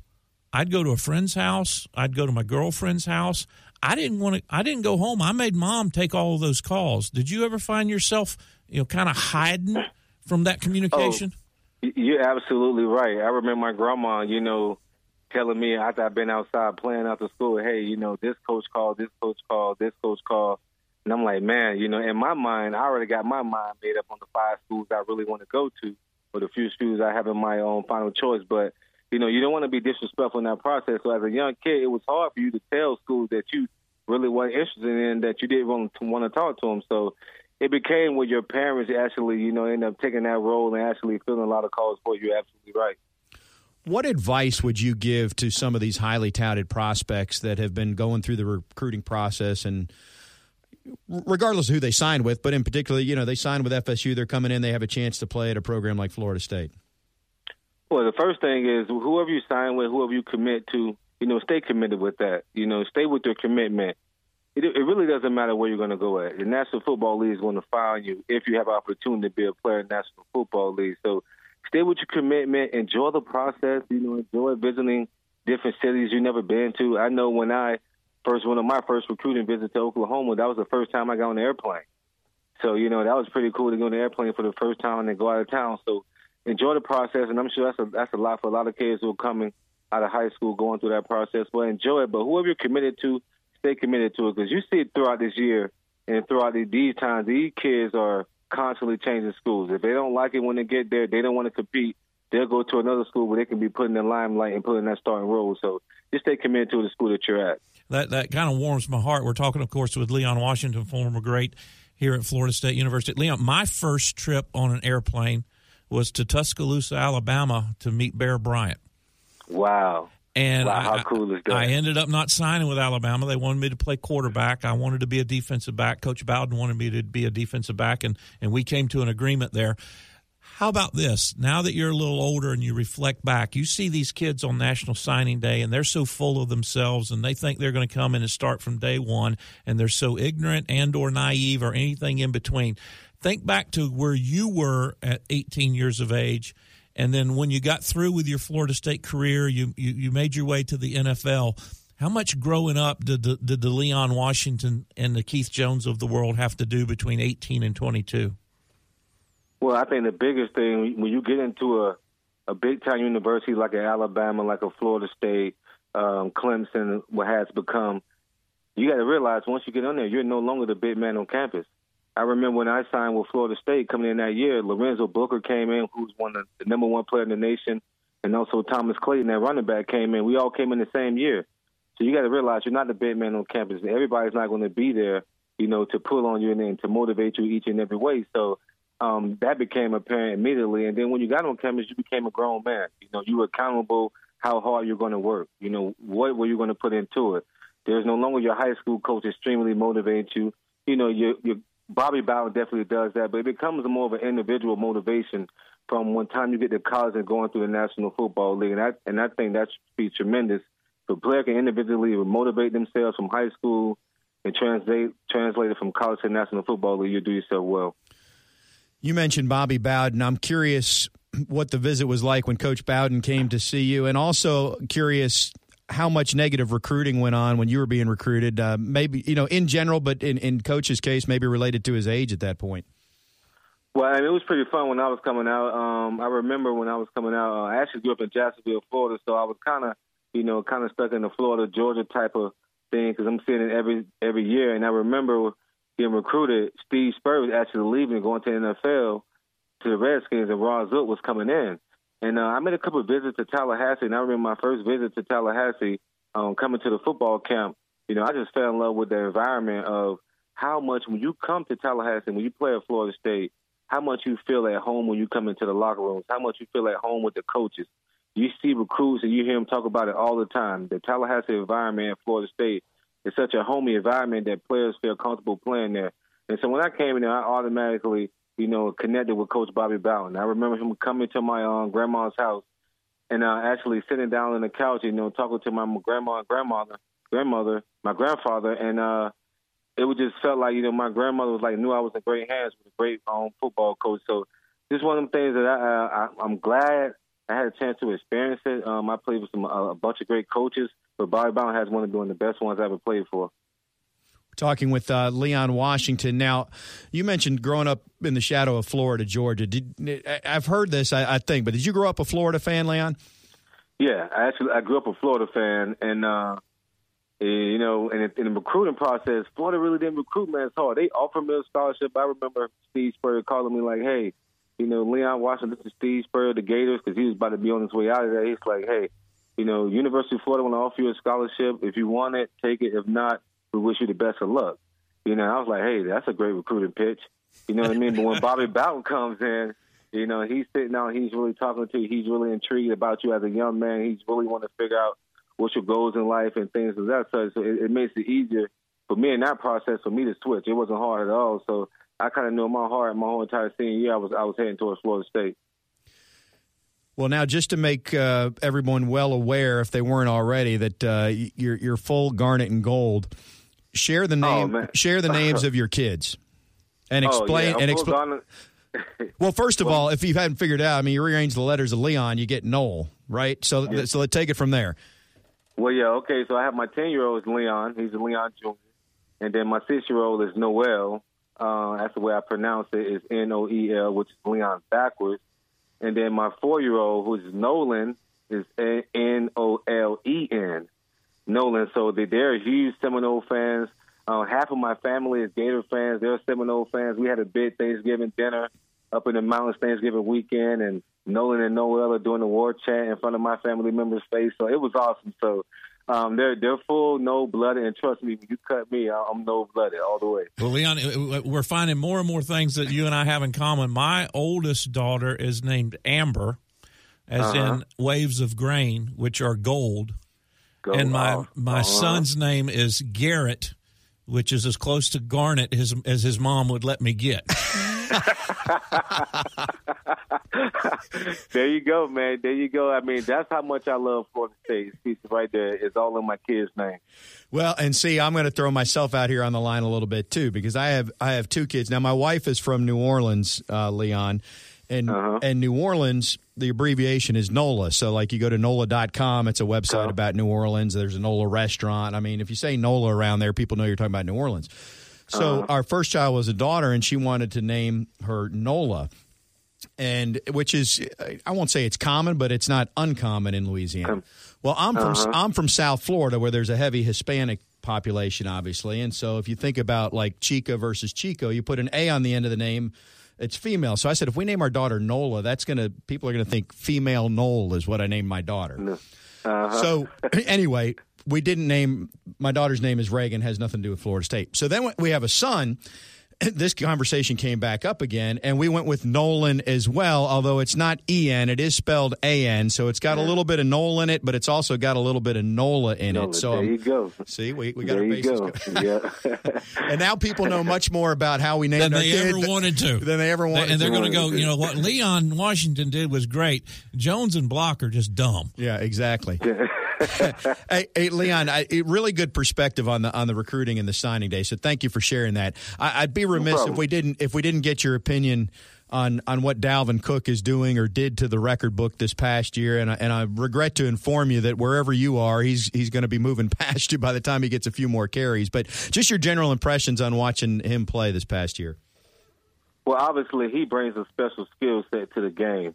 I'd go to a friend's house. I'd go to my girlfriend's house. I didn't want to. I didn't go home. I made mom take all of those calls. Did you ever find yourself, you know, kind of hiding from that communication? Oh, you're absolutely right. I remember my grandma, you know, telling me after I'd been outside playing after school, "Hey, you know, this coach called, this coach called, this coach called," and I'm like, "Man, you know," in my mind, I already got my mind made up on the five schools I really want to go to, or the few schools I have in my own final choice, but. You know, you don't want to be disrespectful in that process. So as a young kid, it was hard for you to tell schools that you really weren't interested in, that you didn't want to, want to talk to them. So it became where your parents actually, you know, end up taking that role and actually filling a lot of calls for you. You're absolutely right. What advice would you give to some of these highly touted prospects that have been going through the recruiting process and regardless of who they sign with, but in particular, you know, they sign with F S U, they're coming in, they have a chance to play at a program like Florida State? Well, the first thing is whoever you sign with, whoever you commit to, you know, stay committed with that. You know, stay with your commitment. It, it really doesn't matter where you're going to go at. The National Football League is going to find you if you have an opportunity to be a player in the National Football League. So stay with your commitment. Enjoy the process. You know, enjoy visiting different cities you've never been to. I know when I first went on my first recruiting visit to Oklahoma, that was the first time I got on an airplane. So, you know, that was pretty cool to go on an airplane for the first time and then go out of town. So, enjoy the process, and I'm sure that's a, that's a lot for a lot of kids who are coming out of high school going through that process. But enjoy it. But whoever you're committed to, stay committed to it, because you see it throughout this year and throughout these times. These kids are constantly changing schools. If they don't like it when they get there, they don't want to compete, they'll go to another school where they can be put in the limelight and put in that starting role. So just stay committed to the school that you're at. That, that kind of warms my heart. We're talking, of course, with Leon Washington, former great here at Florida State University. Leon, my first trip on an airplane was to Tuscaloosa, Alabama, to meet Bear Bryant. Wow. And wow, how I, cool is that? I ended up not signing with Alabama. They wanted me to play quarterback. I wanted to be a defensive back. Coach Bowden wanted me to be a defensive back, and, and we came to an agreement there. How about this? Now that you're a little older and you reflect back, you see these kids on National Signing Day, and they're so full of themselves, and they think they're going to come in and start from day one, and they're so ignorant and or naive or anything in between. Think back to where you were at eighteen years of age, and then when you got through with your Florida State career, you you, you made your way to the N F L. How much growing up did the, did the Leon Washington and the Keith Jones of the world have to do between eighteen and twenty-two? Well, I think the biggest thing, when you get into a, a big-time university like an Alabama, like a Florida State, um, Clemson, what has become, you got to realize once you get on there, you're no longer the big man on campus. I remember when I signed with Florida State coming in that year, Lorenzo Booker came in, who's one of the number one player in the nation, and also Thomas Clayton, that running back, came in. We all came in the same year. So you got to realize you're not the big man on campus. Everybody's not going to be there, you know, to pull on you and then to motivate you each and every way. So um, that became apparent immediately. And then when you got on campus, you became a grown man. You know, you were accountable how hard you're going to work. You know, what were you going to put into it? There's no longer your high school coach extremely motivating you. You know, you're, you're Bobby Bowden definitely does that, but it becomes more of an individual motivation from one time you get to college and going through the National Football League. And I, and I think that should be tremendous. The player can individually motivate themselves from high school and translate, translate it from college to National Football League. You do yourself well. You mentioned Bobby Bowden. I'm curious what the visit was like when Coach Bowden came to see you, and also curious how much negative recruiting went on when you were being recruited, uh, maybe, you know, in general, but in, in Coach's case, maybe related to his age at that point? Well, I mean, it was pretty fun when I was coming out. Um, I remember when I was coming out, uh, I actually grew up in Jacksonville, Florida, so I was kind of, you know, kind of stuck in the Florida, Georgia type of thing because I'm seeing it every every year. And I remember getting recruited. Steve Spurrier was actually leaving and going to the N F L to the Redskins, and Ron Zook was coming in. And uh, I made a couple of visits to Tallahassee, and I remember my first visit to Tallahassee, um, coming to the football camp. You know, I just fell in love with the environment of how much when you come to Tallahassee, when you play at Florida State, how much you feel at home when you come into the locker rooms, how much you feel at home with the coaches. you see recruits and you hear them talk about it all the time. The Tallahassee environment at Florida State is such a homey environment that players feel comfortable playing there. And so when I came in there, I automatically, you know, connected with Coach Bobby Bowden. I remember him coming to my um, grandma's house and uh, actually sitting down on the couch, you know, talking to my grandma and grandmother, grandmother, my grandfather, and uh, it was just felt like, you know, my grandmother was like, knew I was in great hands with a great um, football coach. So just one of them things that I, I, I'm glad I had a chance to experience it. Um, I played with some, uh, a bunch of great coaches, but Bobby Bowden has one of the best ones I ever played for. Talking with uh, Leon Washington. Now, you mentioned growing up in the shadow of Florida, Georgia. Did, I've heard this, I, I think, but did you grow up a Florida fan, Leon? Yeah, I actually, I grew up a Florida fan, and uh, you know, in, in the recruiting process, Florida really didn't recruit me as hard. They offered me a scholarship. I remember Steve Spurrier calling me like, "Hey, you know, Leon Washington, this is Steve Spurrier, the Gators," because he was about to be on his way out of there. He's like, "Hey, you know, University of Florida want to offer you a scholarship. If you want it, take it. If not, we wish you the best of luck." You know, I was like, hey, that's a great recruiting pitch. You know what I mean? But when Bobby Bowden comes in, you know, he's sitting out, he's really talking to you, he's really intrigued about you as a young man. He's really wanting to figure out what your goals in life and things of that sort. So it, it makes it easier for me in that process for me to switch. It wasn't hard at all. So I kind of knew in my heart, my whole entire senior year, I was I was heading towards Florida State. Well, now, just to make uh, everyone well aware, if they weren't already, that uh, you're, you're full garnet and gold. Share the name. Oh, share the names of your kids, and explain. Oh, yeah. and expl- Well, first of well, all, if you hadn't figured out, I mean, you rearrange the letters of Leon, you get Noel, right? So, yeah. so let's take it from there. Well, yeah, okay. So I have my ten-year-old is Leon. He's a Leon Junior And then my six-year-old is Noel. Uh, that's the way I pronounce it. Is N O E L, which is Leon backwards. And then my four-year-old, who's Nolan, is N O L E N. Nolan. So they're huge Seminole fans. Uh, half of my family is Gator fans. They're Seminole fans. We had a big Thanksgiving dinner up in the mountains Thanksgiving weekend, and Nolan and Noel are doing the war chant in front of my family members' face. So it was awesome. So um, they're they're full, no-blooded, and trust me, if you cut me, I'm no-blooded all the way. Well, Leon, we're finding more and more things that you and I have in common. My oldest daughter is named Amber, as uh-huh. in waves of grain, which are gold. And my, my son's name is Garrett, which is as close to garnet as, as his mom would let me get. There you go, man. There you go. I mean, that's how much I love Florida State. It's right there. It's all in my kids' name. Well, and see, I'm going to throw myself out here on the line a little bit, too, because I have I have two kids. Now, my wife is from New Orleans, uh, Leon. And uh-huh. and New Orleans, the abbreviation is NOLA. So, like, you go to N O L A dot com. It's a website uh-huh. about New Orleans. There's a NOLA restaurant. I mean, if you say NOLA around there, people know you're talking about New Orleans. So uh-huh. our first child was a daughter, and she wanted to name her Nola, and which is, I won't say it's common, but it's not uncommon in Louisiana. Um, well, I'm from uh-huh. I'm from South Florida, where there's a heavy Hispanic population, obviously. And so if you think about, like, Chica versus Chico, you put an A on the end of the name. It's female. So I said, if we name our daughter Nola, that's going to, people are going to think female Noel is what I named my daughter. Uh-huh. So anyway, we didn't name, my daughter's name is Reagan, has nothing to do with Florida State. So then we have a son. This conversation came back up again, and we went with Nolan as well, although it's not E N. It is spelled A N, so it's got yeah. a little bit of Noel in it, but it's also got a little bit of Nola in Nola, it. So there you go. See, we, we got there our bases go. Go. Yeah. And now people know much more about how we named than our they kids ever th- wanted to. Than they ever wanted they, and to. And they're going to go, you know, what Leon Washington did was great. Jones and Block are just dumb. Yeah, exactly. hey, hey, Leon, I, really good perspective on the on the recruiting and the signing day. So thank you for sharing that. I, I'd be remiss no if we didn't if we didn't get your opinion on on what Dalvin Cook is doing or did to the record book this past year. And I, and I regret to inform you that wherever you are, he's he's going to be moving past you by the time he gets a few more carries. But just your general impressions on watching him play this past year. Well, obviously, he brings a special skill set to the game.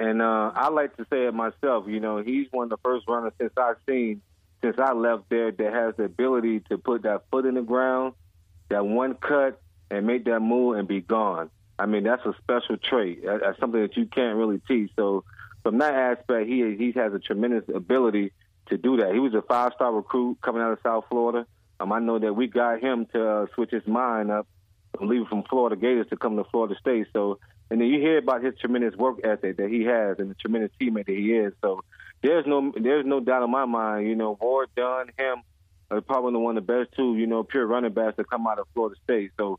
And uh, I like to say it myself, you know, he's one of the first runners since I've seen, since I left there, that has the ability to put that foot in the ground, that one cut, and make that move and be gone. I mean, that's a special trait. That's something that you can't really teach. So from that aspect, he he has a tremendous ability to do that. He was a five-star recruit coming out of South Florida. Um, I know that we got him to uh, switch his mind up, leaving from Florida Gators to come to Florida State. So And then you hear about his tremendous work ethic that he has and the tremendous teammate that he is. So there's no there's no doubt in my mind, you know, Ward, Dunn, him are probably one of the best two, you know, pure running backs that come out of Florida State. So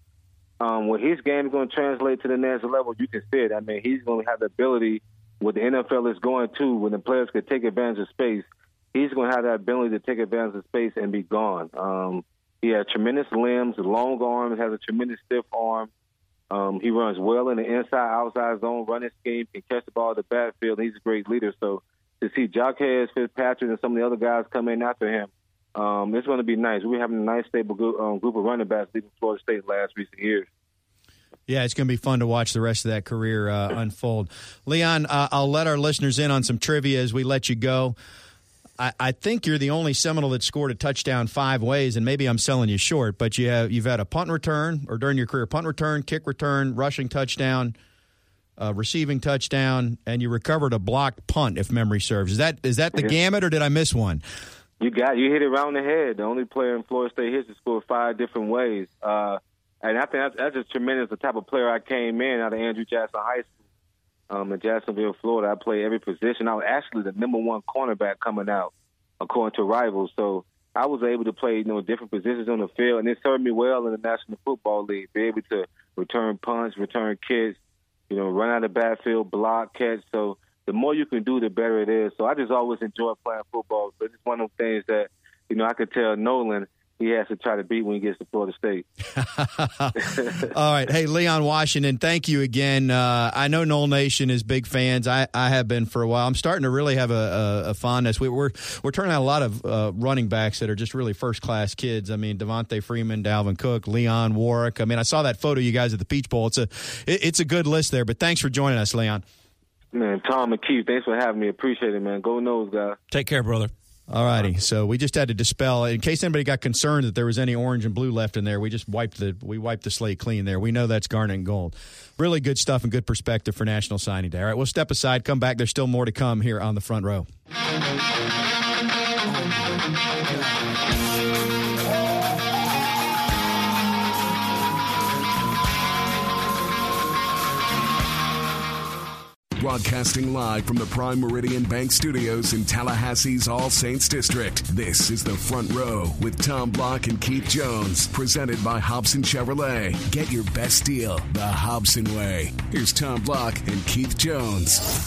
um, when his game is going to translate to the national level, you can see it. I mean, he's going to have the ability, what the N F L is going to, when the players could take advantage of space, he's going to have that ability to take advantage of space and be gone. Um, he has tremendous limbs, long arms, has a tremendous stiff arm. Um, he runs well in the inside-outside zone running scheme, can catch the ball at the backfield. He's a great leader. So to see Jacquez, Fitzpatrick, and some of the other guys come in after him, um, it's going to be nice. We're having a nice, stable group, um, group of running backs leaving Florida State last recent years. Yeah, it's going to be fun to watch the rest of that career uh, unfold. Leon, uh, I'll let our listeners in on some trivia as we let you go. I, I think you're the only Seminole that scored a touchdown five ways, and maybe I'm selling you short, but you have, you've had a punt return, or during your career, punt return, kick return, rushing touchdown, uh, receiving touchdown, and you recovered a blocked punt, if memory serves. Is that is that the yeah. gamut, or did I miss one? You got you hit it around the head. The only player in Florida State history scored five different ways. Uh, and I think that's, that's just tremendous, the type of player I came in out of Andrew Jackson High School. Um, in Jacksonville, Florida, I played every position. I was actually the number one cornerback coming out, according to rivals. So I was able to play, you know, different positions on the field, and it served me well in the National Football League. Be able to return punts, return kicks, you know, run out of the backfield, block, catch. So the more you can do, the better it is. So I just always enjoy playing football. But it's one of those things that, you know, I could tell Nolan he has to try to beat when he gets to Florida State. All right. Hey, Leon Washington, thank you again. Uh, I know Noel Nation is big fans. I, I have been for a while. I'm starting to really have a, a, a fondness. We, we're we're turning out a lot of uh, running backs that are just really first-class kids. I mean, Devontae Freeman, Dalvin Cook, Leon Warwick. I mean, I saw that photo you guys at the Peach Bowl. It's a, it, it's a good list there, but thanks for joining us, Leon. Man, Tom and Keith, thanks for having me. Appreciate it, man. Go Noles, guys. Take care, brother. All righty. So we just had to dispel, in case anybody got concerned that there was any orange and blue left in there, we just wiped the we wiped the slate clean there. We know that's garnet and gold. Really good stuff and good perspective for National Signing Day. All right, we'll step aside, come back. There's still more to come here on The Front Row. Broadcasting live from the Prime Meridian Bank Studios in Tallahassee's All Saints District, this is The Front Row with Tom Block and Keith Jones, presented by Hobson Chevrolet. Get your best deal the Hobson way. Here's Tom Block and Keith Jones.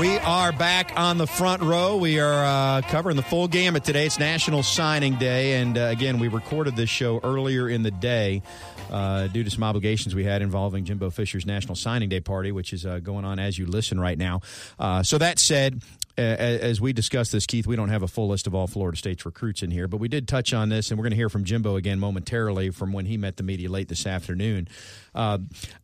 We are back on The Front Row. We are uh, covering the full gamut today. It's National Signing Day, and uh, again, we recorded this show earlier in the day uh, due to some obligations we had involving Jimbo Fisher's National Signing Day party, which is uh, going on as you listen right now. Uh, so that said, as we discuss this, Keith, we don't have a full list of all Florida State's recruits in here, but we did touch on this, and we're going to hear from Jimbo again momentarily from when he met the media late this afternoon. Uh,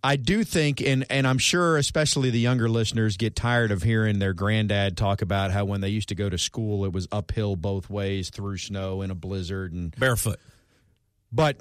I do think, and, and I'm sure especially the younger listeners get tired of hearing their granddad talk about how when they used to go to school, it was uphill both ways through snow in a blizzard and barefoot. But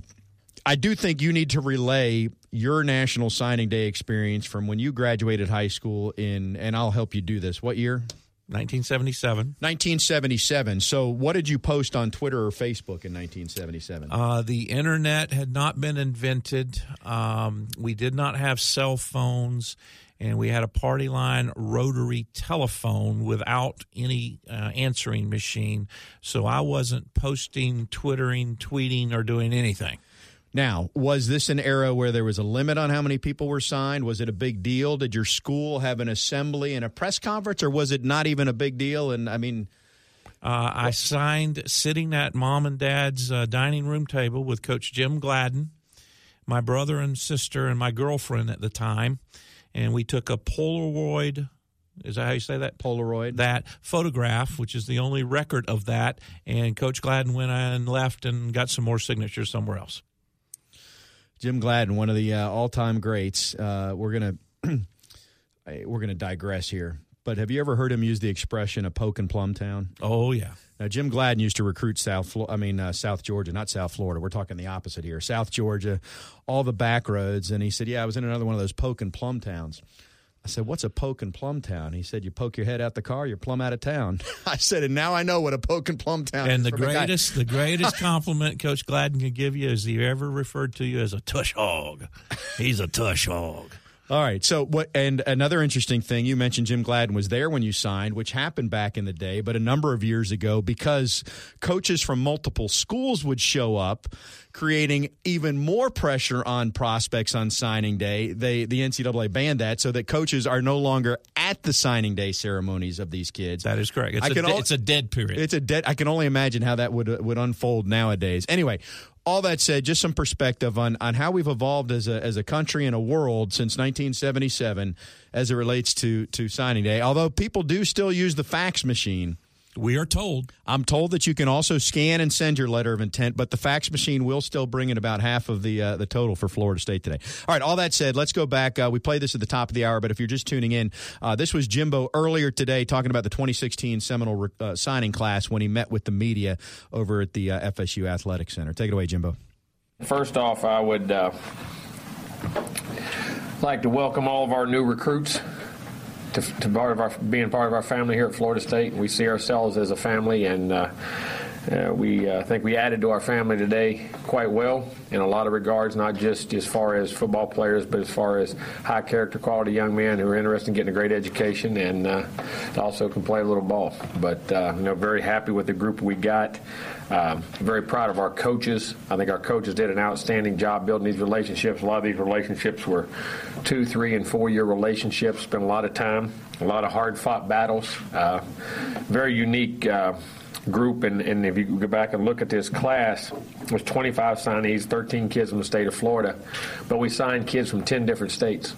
I do think you need to relay your National Signing Day experience from when you graduated high school in, and I'll help you do this, what year? nineteen seventy-seven nineteen seventy-seven So what did you post on Twitter or Facebook in nineteen seventy-seven Uh, the internet had not been invented. Um, we did not have cell phones, and we had a party line rotary telephone without any uh, answering machine. So I wasn't posting, twittering, tweeting, or doing anything. Now, was this an era where there was a limit on how many people were signed? Was it a big deal? Did your school have an assembly and a press conference, or was it not even a big deal? And I mean, uh, I signed sitting at mom and dad's uh, dining room table with Coach Jim Gladden, my brother and sister, and my girlfriend at the time, and we took a Polaroid. Is that how you say that? Polaroid. That photograph, which is the only record of that, and Coach Gladden went and left and got some more signatures somewhere else. Jim Gladden, one of the uh, all-time greats. Uh, we're going to we're going to digress here. But have you ever heard him use the expression "a poke and plum town"? Oh yeah. Now Jim Gladden used to recruit South Flo- I mean uh, South Georgia, not South Florida. We're talking the opposite here. South Georgia, all the back roads, and he said, "Yeah, I was in another one of those poke and plum towns." I said, what's a poke and plum town? He said, you poke your head out the car, you're plumb out of town. I said, and now I know what a poke and plum town and is. And the greatest the greatest compliment Coach Gladden can give you is he ever referred to you as a tush hog. He's a tush hog. All right. So what? And another interesting thing, you mentioned Jim Gladden was there when you signed, which happened back in the day, but a number of years ago, because coaches from multiple schools would show up, creating even more pressure on prospects on signing day. They the N C double A banned that so that coaches are no longer at the signing day ceremonies of these kids. That is correct. It's, I a, can de- al- it's a dead period. It's a dead. I can only imagine how that would would unfold nowadays. Anyway. All that said, just some perspective on, on how we've evolved as a as a country and a world since nineteen seventy-seven as it relates to, to signing day, although people do still use the fax machine. We are told. I'm told that you can also scan and send your letter of intent, but the fax machine will still bring in about half of the uh, the total for Florida State today. All right, all that said, let's go back. Uh, we played this at the top of the hour, but if you're just tuning in, uh, this was Jimbo earlier today talking about the twenty sixteen Seminole uh, signing class when he met with the media over at the uh, F S U Athletic Center. Take it away, Jimbo. First off, I would uh, like to welcome all of our new recruits To, to part of our, being part of our family here at Florida State. We see ourselves as a family, and uh, uh, we uh, think we added to our family today quite well in a lot of regards, not just as far as football players, but as far as high character quality young men who are interested in getting a great education and uh, also can play a little ball. But, uh, you know, very happy with the group we got. Uh, very proud of our coaches. I think our coaches did an outstanding job building these relationships. A lot of these relationships were two, three, and four-year relationships. Spent a lot of time, a lot of hard-fought battles. Uh, very unique uh, group, and, and if you go back and look at this class, it was twenty-five signees, thirteen kids from the state of Florida, but we signed kids from ten different states.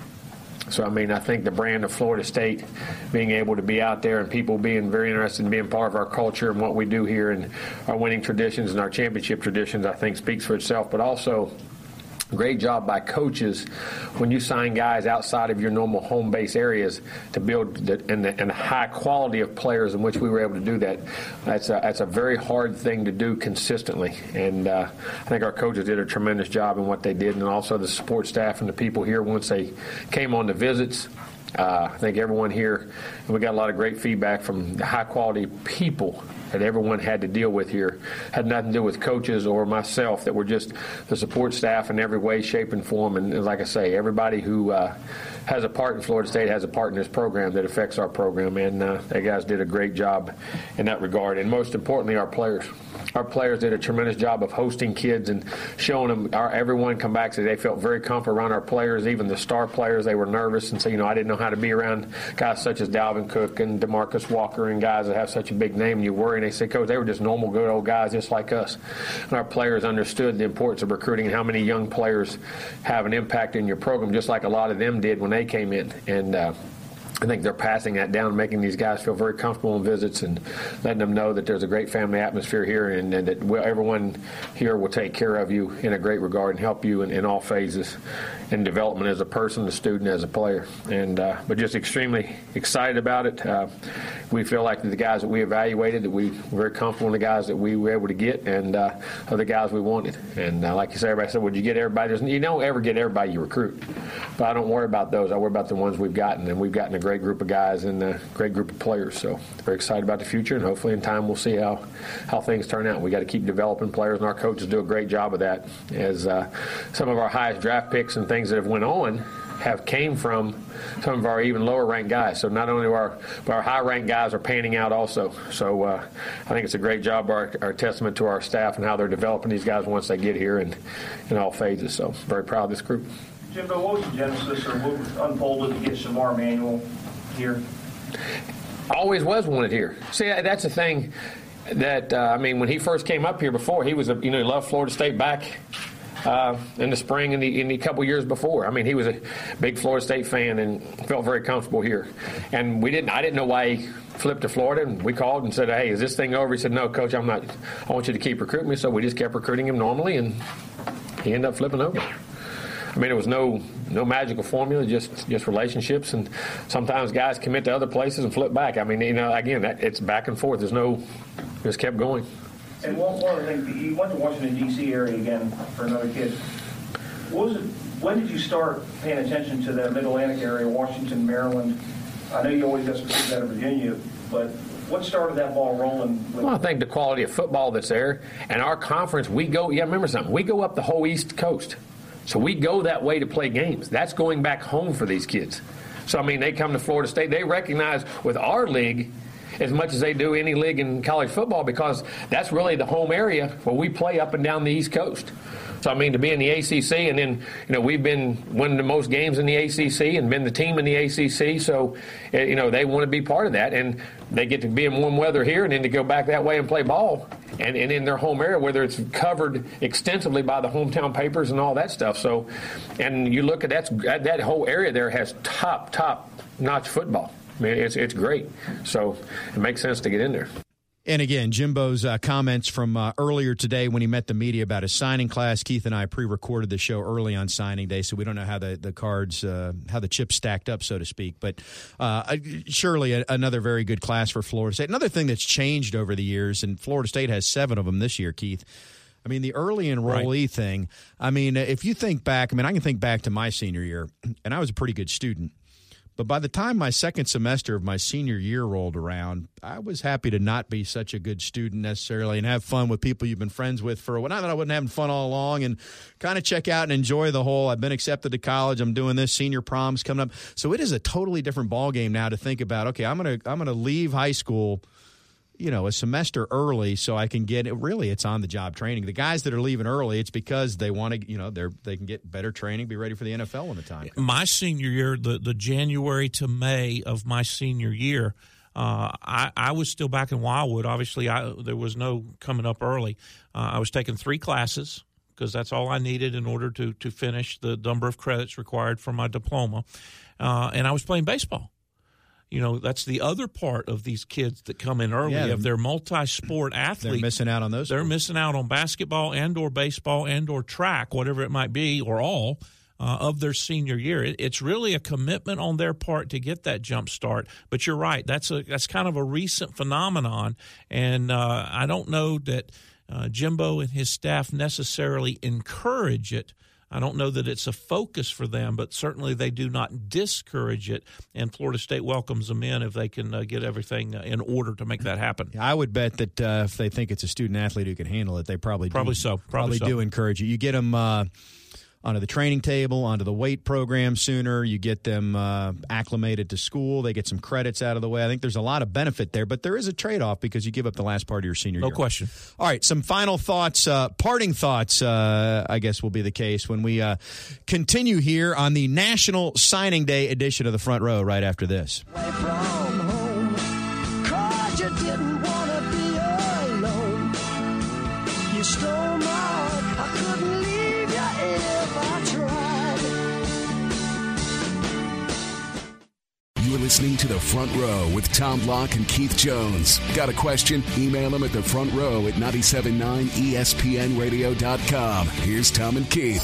So, I mean, I think the brand of Florida State being able to be out there and people being very interested in being part of our culture and what we do here and our winning traditions and our championship traditions, I think speaks for itself. But also, great job by coaches when you sign guys outside of your normal home base areas to build the, and, the, and the high quality of players in which we were able to do that. That's a, that's a very hard thing to do consistently. And uh, I think our coaches did a tremendous job in what they did, and also the support staff and the people here once they came on the visits. Uh, I think everyone here, and we got a lot of great feedback from the high-quality people that everyone had to deal with here. Had nothing to do with coaches or myself, that were just the support staff in every way, shape, and form. And like I say, everybody who uh, has a part in Florida State has a part in this program that affects our program. And uh, they guys did a great job in that regard. And most importantly, our players. Our players did a tremendous job of hosting kids and showing them. Our, everyone come back said they felt very comfortable around our players, even the star players. They were nervous and said, you know, I didn't know how to be around guys such as Dalvin Cook and DeMarcus Walker and guys that have such a big name. And you worry. And they said, Coach, they were just normal, good old guys just like us. And our players understood the importance of recruiting and how many young players have an impact in your program, just like a lot of them did when they came in. And uh, I think they're passing that down, making these guys feel very comfortable on visits and letting them know that there's a great family atmosphere here, and, and that we'll, everyone here will take care of you in a great regard and help you in, in all phases in development as a person, a student, as a player. And uh, but just extremely excited about it. Uh, we feel like the guys that we evaluated, that we were very comfortable in the guys that we were able to get, and uh, are the guys we wanted. And uh, like you say, everybody said, would you get everybody? There's, you don't ever get everybody you recruit. But I don't worry about those. I worry about the ones we've gotten, and we've gotten a great great group of guys and a great group of players. So very excited about the future, and hopefully in time we'll see how, how things turn out. We got to keep developing players, and our coaches do a great job of that, as uh, some of our highest draft picks and things that have went on have came from some of our even lower-ranked guys. So not only our, but our high-ranked guys are panning out also. So uh, I think it's a great job, our, our testament to our staff and how they're developing these guys once they get here and in all phases. So very proud of this group. Jimbo, what was the genesis or what unfolded to get Shamar Manuel here? Always was wanted here. See, that's the thing that, uh, I mean, when he first came up here before, he was, a, you know, he loved Florida State back uh, in the spring and the, in the couple years before. I mean, he was a big Florida State fan and felt very comfortable here. And we didn't, I didn't know why he flipped to Florida, and we called and said, hey, is this thing over? He said, no, Coach, I'm not, I want you to keep recruiting me. So we just kept recruiting him normally, and he ended up flipping over. I mean, there was no no magical formula, just just relationships, and sometimes guys commit to other places and flip back. I mean, you know, again, that, it's back and forth. There's no, just kept going. And one more thing, he went to Washington D C area again for another kid. What was it, when did you start paying attention to that Mid-Atlantic area, Washington, Maryland? I know you always got some kids out of Virginia, but what started that ball rolling? With well, I think the quality of football that's there. And our conference, we go, yeah, remember something, we go up the whole East Coast. So we go that way to play games. That's going back home for these kids. So, I mean, they come to Florida State. They recognize with our league as much as they do any league in college football because that's really the home area where we play up and down the East Coast. So, I mean, to be in the A C C, and then, you know, we've been winning the most games in the A C C and been the team in the A C C. So, you know, they want to be part of that. And they get to be in warm weather here and then to go back that way and play ball. And, and in their home area, whether it's covered extensively by the hometown papers and all that stuff. So, and you look at that's, that whole area there has top, top-notch football. I mean, it's, it's great. So it makes sense to get in there. And again, Jimbo's uh, comments from uh, earlier today when he met the media about his signing class. Keith and I pre-recorded the show early on signing day, so we don't know how the, the cards, uh, how the chips stacked up, so to speak. But uh, surely a, another very good class for Florida State. Another thing that's changed over the years, and Florida State has seven of them this year, Keith. I mean, the early enrollee right. thing, I mean, if you think back, I mean, I can think back to my senior year, and I was a pretty good student. But by the time my second semester of my senior year rolled around, I was happy to not be such a good student necessarily and have fun with people you've been friends with for a while. Not that I wasn't having fun all along, and kind of check out and enjoy the whole, I've been accepted to college, I'm doing this, senior prom's coming up. So it is a totally different ballgame now to think about, okay, I'm going to I'm going to leave high school, you know, a semester early so I can get it. Really, it's on-the-job training. The guys that are leaving early, it's because they want to, you know, they they can get better training, be ready for the N F L when the time comes. My senior year, the, the January to May of my senior year, uh, I, I was still back in Wildwood. Obviously, I, there was no coming up early. Uh, I was taking three classes because that's all I needed in order to, to finish the number of credits required for my diploma. Uh, and I was playing baseball. You know, that's the other part of these kids that come in early. Yeah, if they're multi-sport athletes, they're missing out on those. They're sports. Missing out on basketball and or baseball and or track, whatever it might be, or all uh, of their senior year. It, it's really a commitment on their part to get that jump start. But you're right. That's a that's kind of a recent phenomenon. And uh, I don't know that uh, Jimbo and his staff necessarily encourage it. I don't know that it's a focus for them, but certainly they do not discourage it, and Florida State welcomes them in if they can uh, get everything uh, in order to make that happen. I would bet that uh, if they think it's a student-athlete who can handle it, they probably do, probably so. Probably, probably so. do encourage it. You get them uh, onto the training table, onto the weight program sooner. You get them uh, acclimated to school. They get some credits out of the way. I think there's a lot of benefit there, but there is a trade-off because you give up the last part of your senior no year. No question. All right, some final thoughts, uh, parting thoughts, uh, I guess will be the case when we uh, continue here on the National Signing Day edition of The Front Row right after this. Way from home, 'cause you didn't want to be alone. You stole my heart. I couldn't leave. You're listening to The Front Row with Tom Block and Keith Jones. Got a question? Email them at thefrontrow at nine seven nine E S P N radio dot com. Here's Tom and Keith.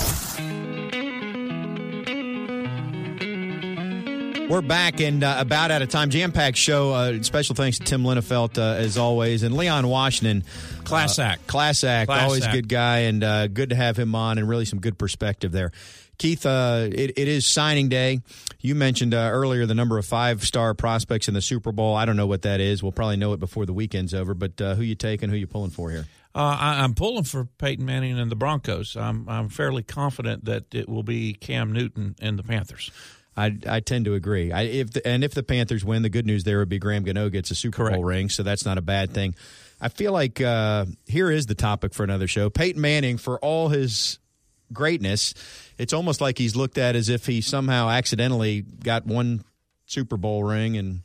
We're back and uh, about out of time. Jam-packed show. Uh, special thanks to Tim Linnenfelt, uh, as always, and Leon Washington. Class uh, act. Class act. Class always act. Good guy, and uh, good to have him on, and really some good perspective there. Keith, uh, it, it is signing day. You mentioned uh, earlier the number of five-star prospects in the Super Bowl. I don't know what that is. We'll probably know it before the weekend's over. But uh, who you taking? Who you pulling for here? Uh, I, I'm pulling for Peyton Manning and the Broncos. I'm, I'm fairly confident that it will be Cam Newton and the Panthers. I, I tend to agree. I, if the, and if the Panthers win, the good news there would be Graham Gano gets a Super Correct. Bowl ring, so that's not a bad thing. I feel like uh, here is the topic for another show. Peyton Manning, for all his greatness, it's almost like he's looked at as if he somehow accidentally got one Super Bowl ring. And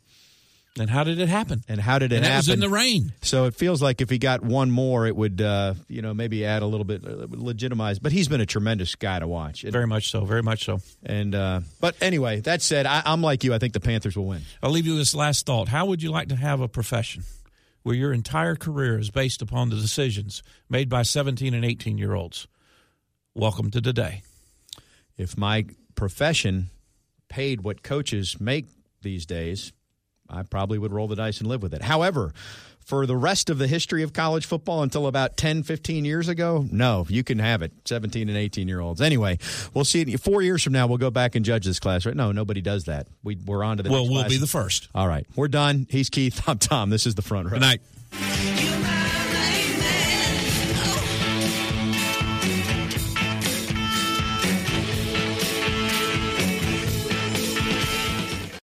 and how did it happen? And how did it and happen? It was in the rain. So it feels like if he got one more, it would uh, you know, maybe add a little bit, uh, legitimize. But he's been a tremendous guy to watch. It, very much so, very much so. And uh, But anyway, that said, I, I'm like you. I think the Panthers will win. I'll leave you with this last thought. How would you like to have a profession where your entire career is based upon the decisions made by seventeen- and eighteen-year-olds? Welcome to today. If my profession paid what coaches make these days, I probably would roll the dice and live with it. However, for the rest of the history of college football until about ten, fifteen years ago? No, you can have it, seventeen- and eighteen-year-olds. Anyway, we'll see it four years from now. We'll go back and judge this class, right? No, nobody does that. We, we're on to the well, next Well, we'll class. Be the first. All right. We're done. He's Keith. I'm Tom. This is The Front Row. Good night.